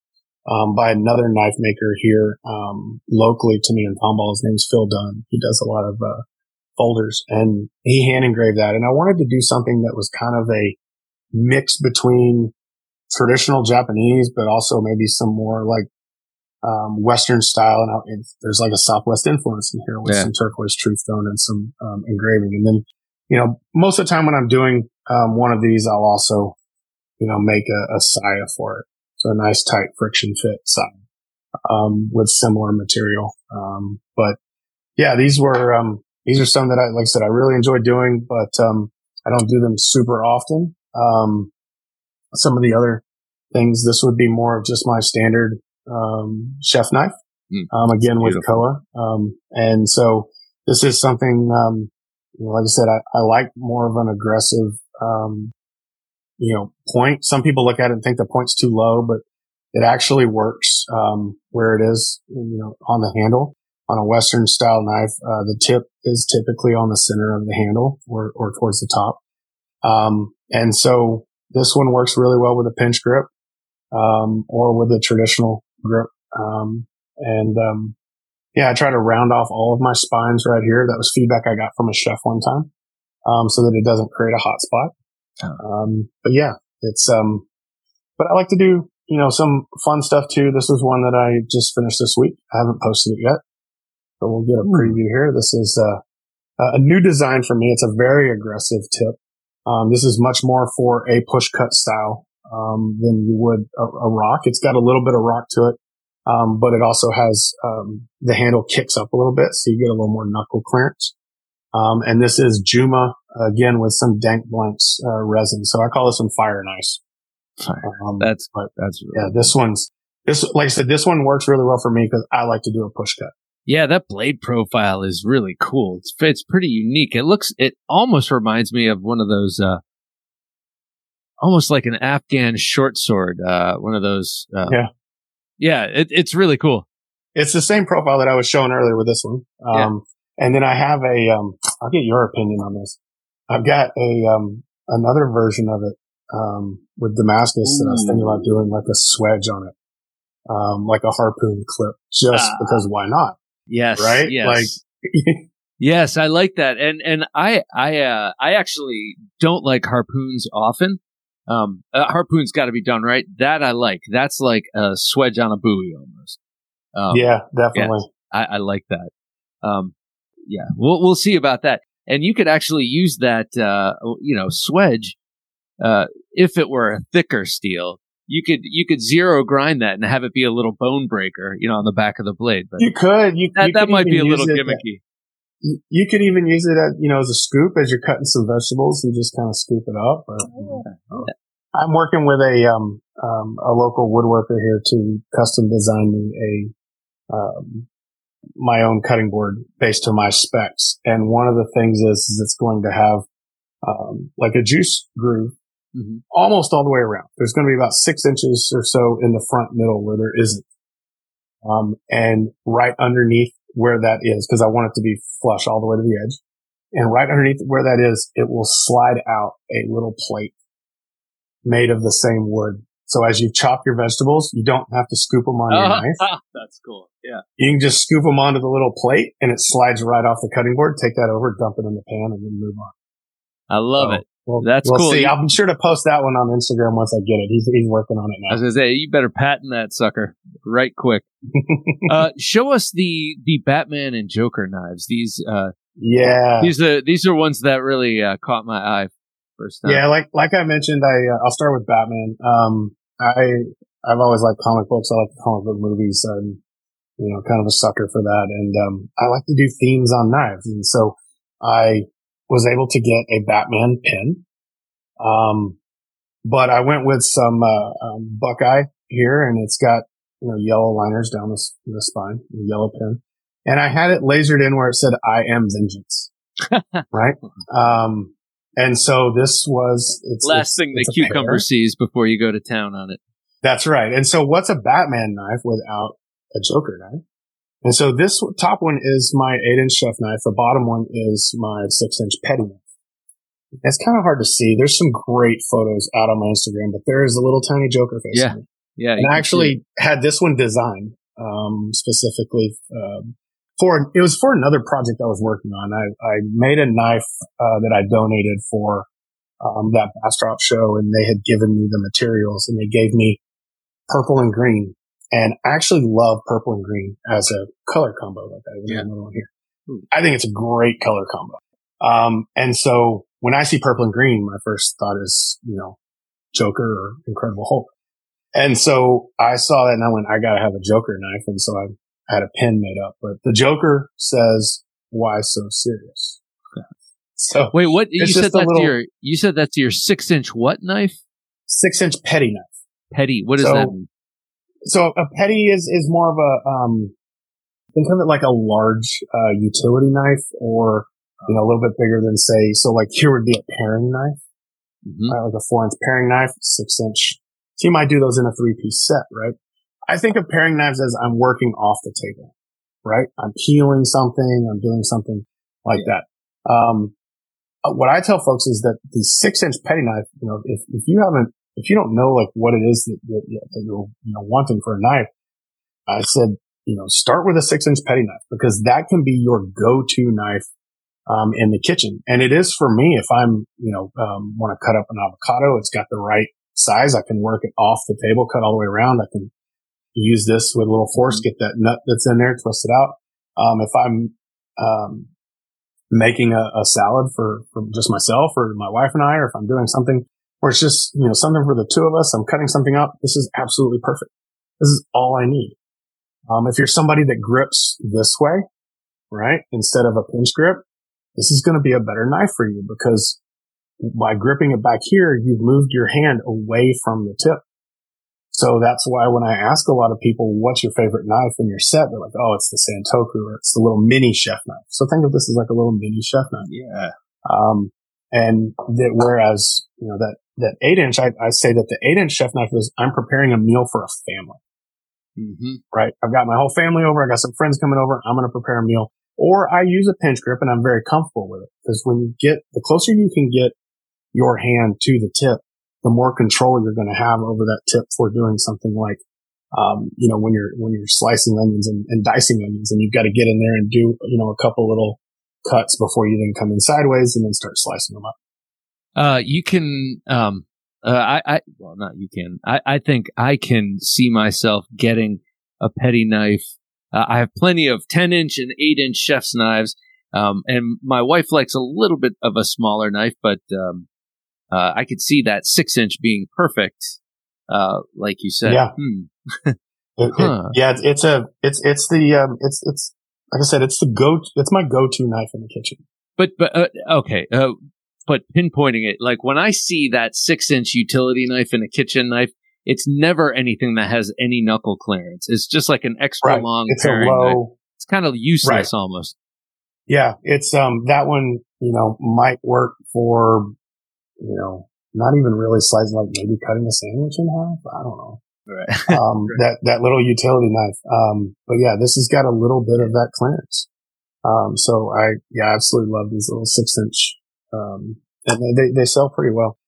um, by another knife maker here, um, locally to me in Tomball. His name's Phil Dunn. He does a lot of, uh, folders, and he hand engraved that. And I wanted to do something that was kind of a mix between traditional Japanese, but also maybe some more like, um, Western style. And, I, and there's like a Southwest influence in here with yeah. some turquoise true stone and some, um, engraving. And then, you know, most of the time when I'm doing, um, one of these, I'll also, you know, make a, a saya for it. So a nice tight friction fit saya, um, with similar material. Um, but yeah, these were, um, These are some that I, like I said, I really enjoy doing, but, um, I don't do them super often. Um, some of the other things, this would be more of just my standard, um, chef knife. Mm, um, again with C O A. Um, and so this is something, um, you know, like I said, I, I like more of an aggressive, um, you know, point. Some people look at it and think the point's too low, but it actually works, um, where it is, you know, on the handle. On a Western style knife, uh, the tip is typically on the center of the handle or, or towards the top. Um, and so this one works really well with a pinch grip, um, or with a traditional grip. Um, and, um, yeah, I try to round off all of my spines right here. That was feedback I got from a chef one time. Um, so that it doesn't create a hot spot. Um, but yeah, it's, um, but I like to do, you know, some fun stuff too. This is one that I just finished this week. I haven't posted it yet. So we'll get a preview here. This is uh, a new design for me. It's a very aggressive tip. Um, this is much more for a push cut style um, than you would a, a rock. It's got a little bit of rock to it, um, but it also has um, the handle kicks up a little bit, so you get a little more knuckle clearance. Um, and this is Juma, again, with some Dank Blanks uh, resin. So I call this one Fire and Ice. Um, that's, but, that's really yeah, this one's, this, like I said, this one works really well for me because I like to do a push cut. Yeah, that blade profile is really cool. It's it's pretty unique. It looks, it almost reminds me of one of those, uh, almost like an Afghan short sword. Uh, one of those. Uh, yeah, yeah, it, it's really cool. It's the same profile that I was showing earlier with this one. Um, yeah. And then I have a, um, I'll get your opinion on this. I've got a um another version of it um with Damascus mm. that I was thinking about doing like a swedge on it, um, like a harpoon clip, just uh. because why not? Yes. Right? Yes. Like yes, I like that. And and I I uh I actually don't like harpoons often. Um uh, harpoons got to be done right. That I like. That's like a swedge on a buoy almost. Um, yeah, definitely. Yeah, I, I like that. Um yeah, we'll we'll see about that. And you could actually use that uh you know, swedge uh if it were a thicker steel. You could you could zero grind that and have it be a little bone breaker, you know, on the back of the blade. But you could. You, that you that could might be a little gimmicky. At, you could even use it, as, you know, as a scoop as you're cutting some vegetables. You just kind of scoop it up. Or, yeah. I'm working with a um, um a local woodworker here to custom design me a um, my own cutting board based on my specs. And one of the things is, is it's going to have um like a juice groove. Mm-hmm. Almost all the way around. There's going to be about six inches or so in the front middle where there isn't. Um, and right underneath where that is, because I want it to be flush all the way to the edge. And right underneath where that is, it will slide out a little plate made of the same wood. So as you chop your vegetables, you don't have to scoop them on your uh, knife. That's cool. Yeah. You can just scoop them onto the little plate and it slides right off the cutting board. Take that over, dump it in the pan, and then move on. I love so, it. Well, that's we'll cool. See. I'm sure to post that one on Instagram once I get it. He's he's working on it now. I was gonna say, you better patent that sucker right quick. uh, show us the the Batman and Joker knives. These uh, yeah, these are these are ones that really uh, caught my eye first time. Yeah, like like I mentioned, I uh, I'll start with Batman. Um, I I've always liked comic books. I like comic book movies. I'm you know kind of a sucker for that, and um, I like to do themes on knives, and so I. was able to get a Batman pin. Um, but I went with some, uh, um, Buckeye here, and it's got, you know, yellow liners down the, the spine, the yellow pin. And I had it lasered in where it said, I am vengeance. Right. Um, and so this was, it's last it's, thing it's the cucumber pair. Sees before you go to town on it. That's right. And so what's a Batman knife without a Joker knife? And so this top one is my eight inch chef knife. The bottom one is my six inch petty knife. It's kind of hard to see. There's some great photos out on my Instagram, but there is a little tiny Joker face. Yeah, on yeah. And I actually had this one designed um, specifically um, for – it was for another project I was working on. I, I made a knife uh, that I donated for um, that Bastrop show, and they had given me the materials, and they gave me purple and green. And I actually love purple and green as a color combo. Like I even yeah. have another one here. I think it's a great color combo. Um, and so when I see purple and green, my first thought is, you know, Joker or Incredible Hulk. And so I saw that and I went, I gotta have a Joker knife. And so I had a pin made up, but the Joker says, "Why so serious?" Okay. So wait, what you said that little, to your you said that to your six inch what knife? Six inch petty knife. Petty. What does so, that mean? So a petty is, is more of a, um, think of it like a large uh, utility knife, or you know, a little bit bigger than, say, so like here would be a paring knife, mm-hmm. right? Like a four inch paring knife, six inch. So you might do those in a three piece set, right? I think of paring knives as I'm working off the table, right? I'm peeling something, I'm doing something like yeah. that. Um, what I tell folks is that the six inch petty knife, you know, if, if you haven't, if you don't know like what it is that, that, that you're, you know, wanting for a knife, I said, you know, start with a six inch petty knife, because that can be your go-to knife, um, in the kitchen. And it is for me, if I'm, you know, um, want to cut up an avocado, it's got the right size. I can work it off the table, cut all the way around. I can use this with a little force, get that nut that's in there, twist it out. Um, if I'm, um, making a, a salad for, for just myself or my wife and I, or if I'm doing something where it's just, you know, something for the two of us, I'm cutting something up. This is absolutely perfect. This is all I need. Um, if you're somebody that grips this way, right, instead of a pinch grip, this is going to be a better knife for you, because by gripping it back here, you've moved your hand away from the tip. So that's why when I ask a lot of people, what's your favorite knife in your set? They're like, oh, it's the Santoku, or it's the little mini chef knife. So think of this as like a little mini chef knife. Yeah. Um, and that, whereas, you know, that, that eight inch, I, I say that the eight inch chef knife is I'm preparing a meal for a family. Mm-hmm. Right. I've got my whole family over. I got some friends coming over. I'm going to prepare a meal, or I use a pinch grip and I'm very comfortable with it, because when you get the closer you can get your hand to the tip, the more control you're going to have over that tip for doing something like, um, you know, when you're, when you're slicing onions and, and dicing onions, and you've got to get in there and do, you know, a couple little cuts before you then come in sideways and then start slicing them up. Uh, you can, um, uh, I, I, well, not you can, I, I think I can see myself getting a petty knife. Uh, I have plenty of ten inch and eight inch chef's knives. Um, and my wife likes a little bit of a smaller knife, but, um, Uh, I could see that six inch being perfect, uh, like you said. Yeah, hmm. it, huh. it, yeah. It's, it's a, it's, it's the, um, it's, it's like I said, it's the go, it's my go-to knife in the kitchen. But, but, uh, okay, uh, but pinpointing it, like when I see that six inch utility knife in a kitchen knife, it's never anything that has any knuckle clearance. It's just like an extra right. long. It's a low. Knife. It's kind of useless right. almost. Yeah, it's um that one. You know, might work for. You know, not even really slicing, like maybe cutting a sandwich in half. I don't know. Right. Um, that, that little utility knife. Um, but yeah, this has got a little bit of that clearance. Um, so I, yeah, I absolutely love these little six inch. Um, and they, they sell pretty well.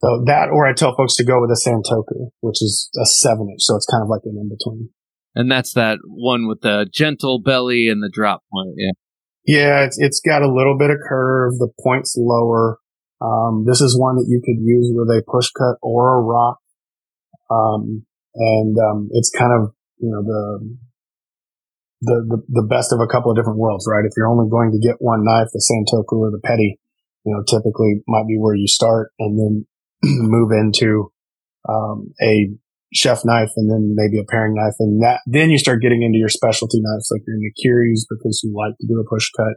So that, or I tell folks to go with a Santoku, which is a seven inch. So it's kind of like an in between. And that's that one with the gentle belly and the drop point. Yeah. Yeah. It's, it's got a little bit of curve. The point's lower. Um, this is one that you could use with a push cut or a rock. Um, and, um, it's kind of, you know, the, the, the, the best of a couple of different worlds, right? If you're only going to get one knife, the Santoku or the petty, you know, typically might be where you start, and then move into, um, a chef knife, and then maybe a paring knife. And that, then you start getting into your specialty knives, like your Nakiris, because you like to do a push cut,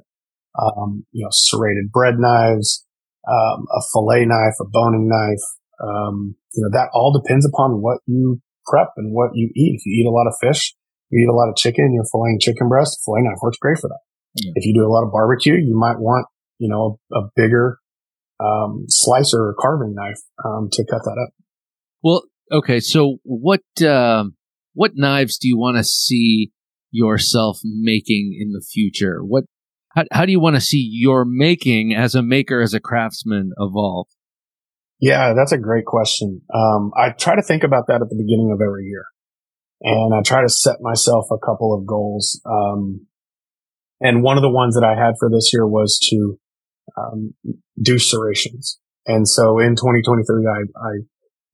um, you know, serrated bread knives. Um, a fillet knife, a boning knife, um, you know, that all depends upon what you prep and what you eat. If you eat a lot of fish, you eat a lot of chicken, you're filleting chicken breast, a fillet knife works great for that. Yeah. If you do a lot of barbecue, you might want, you know, a, a bigger, um, slicer or carving knife, um, to cut that up. Well, okay. So what, um, what knives do you want to see yourself making in the future? What, How, how do you want to see your making as a maker, as a craftsman, evolve? Yeah, that's a great question. Um, I try to think about that at the beginning of every year, and I try to set myself a couple of goals. Um, and one of the ones that I had for this year was to um, do serrations. And so in twenty twenty-three, I, I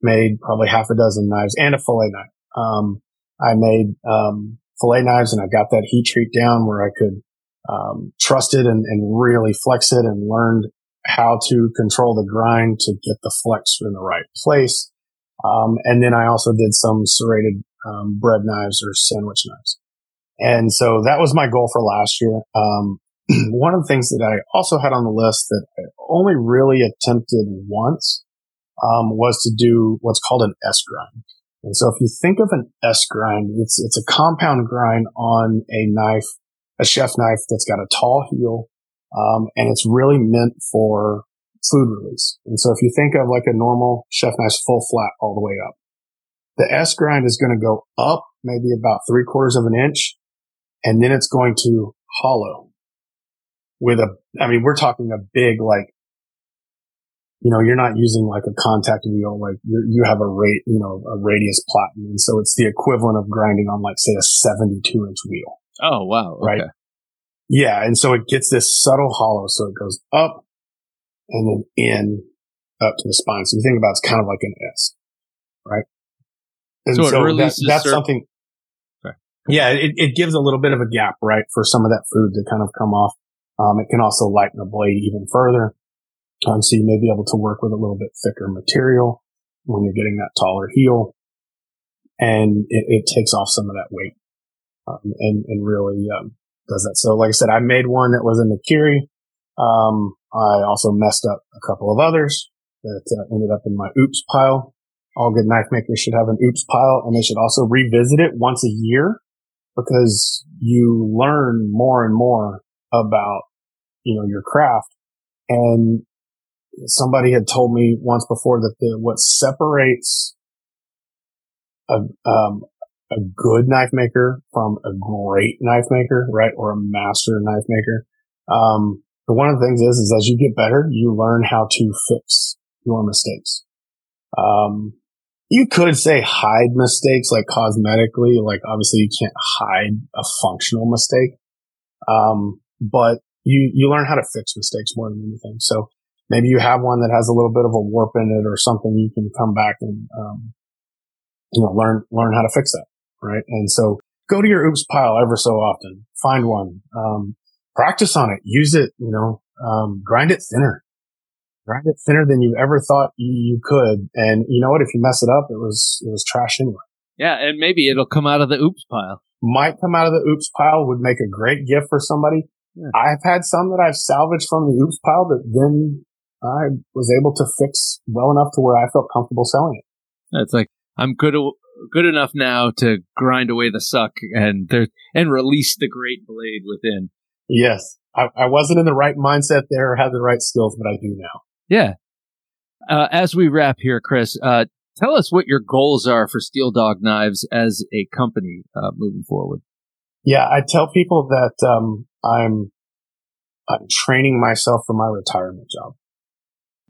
made probably half a dozen knives and a fillet knife. Um, I made um, fillet knives, and I got that heat treat down where I could Um, trusted and, and really flex it, and learned how to control the grind to get the flex in the right place. Um, and then I also did some serrated, um, bread knives or sandwich knives. And so that was my goal for last year. Um, one of the things that I also had on the list that I only really attempted once, um, was to do what's called an S grind. And so if you think of an S grind, it's, it's a compound grind on a knife, a chef knife that's got a tall heel. Um, and it's really meant for food release. And so if you think of like a normal chef knife's full flat all the way up, the S grind is going to go up maybe about three quarters of an inch. And then it's going to hollow with a, I mean, we're talking a big, like, you know, you're not using like a contact wheel, like you're, you have a rate, you know, a radius platen. And so it's the equivalent of grinding on like, say, a seventy-two inch wheel. Oh, wow. Okay. Right. Yeah. And so it gets this subtle hollow. So it goes up and then in up to the spine. So you think about it, it's kind of like an S, right? And so, so that, that's sur- something. Okay. Yeah. It, it gives a little bit of a gap, right? For some of that food to kind of come off. Um, it can also lighten the blade even further. Um, so you may be able to work with a little bit thicker material when you're getting that taller heel, and it, it takes off some of that weight, um, and, and really, um, does that. So like I said, I made one that was a Nakiri. Um, I also messed up a couple of others that uh, ended up in my oops pile. All good knife makers should have an oops pile, and they should also revisit it once a year, because you learn more and more about, you know, your craft. And somebody had told me once before that the, what separates a, um, a good knife maker from a great knife maker, right? Or a master knife maker. Um, but one of the things is, is as you get better, you learn how to fix your mistakes. Um, you could say hide mistakes, like cosmetically, like obviously you can't hide a functional mistake. Um, but you, you learn how to fix mistakes more than anything. So, maybe you have one that has a little bit of a warp in it or something. You can come back and, um, you know, learn, learn how to fix that. Right. And so go to your oops pile ever so often. Find one. Um, practice on it. Use it, you know, um, grind it thinner. Grind it thinner than you ever thought you could. And you know what? If you mess it up, it was, it was trash anyway. Yeah. And maybe it'll come out of the oops pile. Might come out of the oops pile, would make a great gift for somebody. Yeah. I've had some that I've salvaged from the oops pile that then I was able to fix well enough to where I felt comfortable selling it. It's like, I'm good good enough now to grind away the suck and there, and release the great blade within. Yes. I, I wasn't in the right mindset there or had the right skills, but I do now. Yeah. Uh, as we wrap here, Chris, uh, tell us what your goals are for Steel Dog Knives as a company uh, moving forward. Yeah, I tell people that um, I'm, I'm training myself for my retirement job.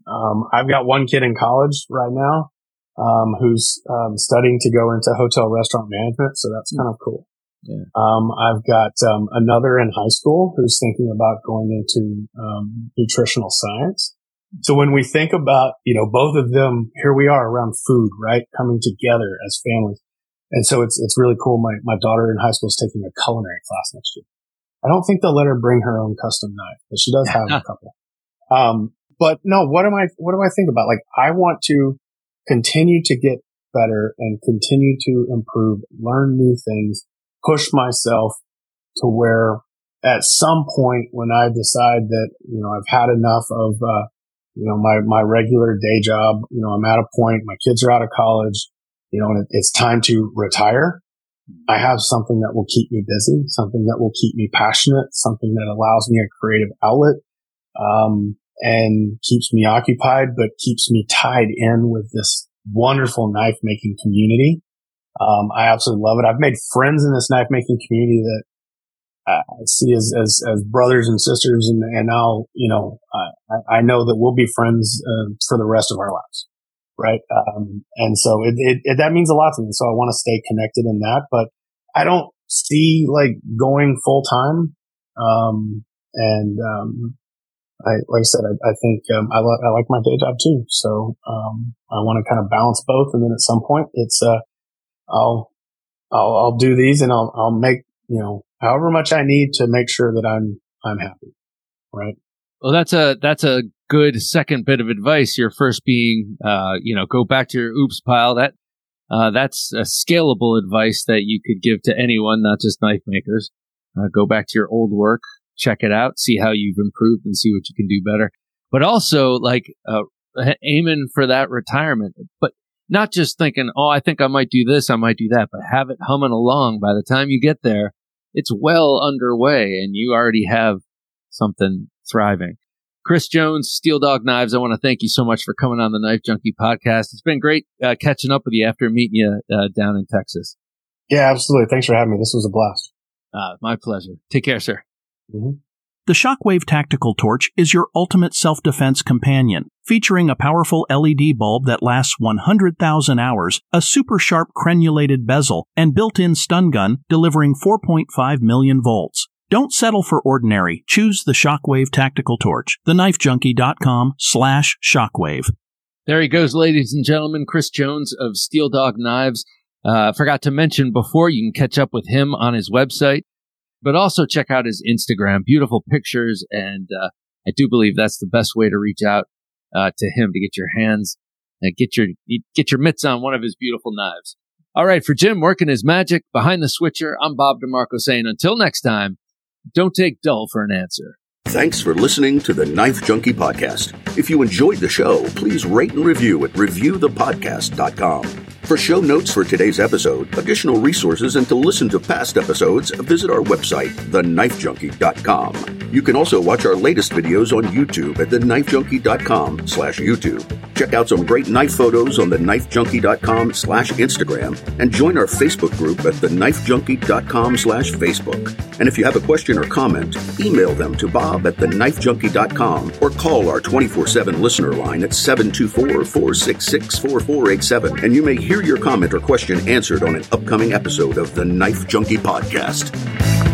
Um, I've got one kid in college right now, um, who's, um, studying to go into hotel restaurant management. So that's kind of cool. Yeah. Um, I've got, um, another in high school who's thinking about going into, um, nutritional science. So when we think about, you know, both of them, here we are around food, right? Coming together as families. And so it's, it's really cool. My, my daughter in high school is taking a culinary class next year. I don't think they'll let her bring her own custom knife, but she does have a couple. Um, But no, what am I, what do I think about? Like, I want to continue to get better and continue to improve, learn new things, push myself to where at some point when I decide that, you know, I've had enough of, uh, you know, my, my regular day job, you know, I'm at a point, my kids are out of college, you know, and it's time to retire. I have something that will keep me busy, something that will keep me passionate, something that allows me a creative outlet. Um, and keeps me occupied, but keeps me tied in with this wonderful knife making community. Um, I absolutely love it. I've made friends in this knife making community that I see as, as, as brothers and sisters. And, and I'll, you know, I, I know that we'll be friends uh, for the rest of our lives. Right. Um, and so it, it, it, that means a lot to me. So I want to stay connected in that, but I don't see like going full time. Um, and, um, I, like I said, I, I think, um, I, li- I like my day job too. So, um, I want to kind of balance both. And then at some point it's, uh, I'll, I'll, I'll do these and I'll, I'll make, you know, however much I need to make sure that I'm, I'm happy. Right. Well, that's a, that's a good second bit of advice. Your first being, uh, you know, go back to your oops pile. That, uh, that's a scalable advice that you could give to anyone, not just knife makers. Uh, go back to your old work. Check it out, see how you've improved and see what you can do better. But also like uh, aiming for that retirement. But not just thinking, oh, I think I might do this, I might do that, but have it humming along. By the time you get there, it's well underway and you already have something thriving. Chris Jones, Steel Dog Knives, I want to thank you so much for coming on the Knife Junkie Podcast. It's been great uh, catching up with you after meeting you uh, down in Texas. Yeah, absolutely. Thanks for having me. This was a blast. Uh, my pleasure. Take care, sir. Mm-hmm. The Shockwave Tactical Torch is your ultimate self-defense companion, featuring a powerful L E D bulb that lasts one hundred thousand hours, a super sharp crenulated bezel, and built-in stun gun delivering four point five million volts. Don't settle for ordinary. Choose the Shockwave Tactical Torch. thenifejunkie.com slash shockwave. There he goes, ladies and gentlemen. Chris Jones of Steel Dog Knives. Uh, forgot to mention before, you can catch up with him on his website, but also check out his Instagram. Beautiful pictures, and uh, I do believe that's the best way to reach out uh, to him to get your hands, uh, get your get your mitts on one of his beautiful knives. All right, for Jim working his magic behind the switcher, I'm Bob DeMarco saying until next time, don't take dull for an answer. Thanks for listening to the Knife Junkie Podcast. If you enjoyed the show, please rate and review at review the podcast dot com. For show notes for today's episode, additional resources, and to listen to past episodes, visit our website, the knife junkie dot com. You can also watch our latest videos on YouTube at thenifejunkie.com slash YouTube. Check out some great knife photos on thenifejunkie.com slash Instagram, and join our Facebook group at thenifejunkie.com slash Facebook. And if you have a question or comment, email them to Bob at thenifejunkie dot com or call our twenty-four seven listener line at seven two four, four six six, four four eight seven, and you may hear your comment or question answered on an upcoming episode of the Knife Junkie Podcast.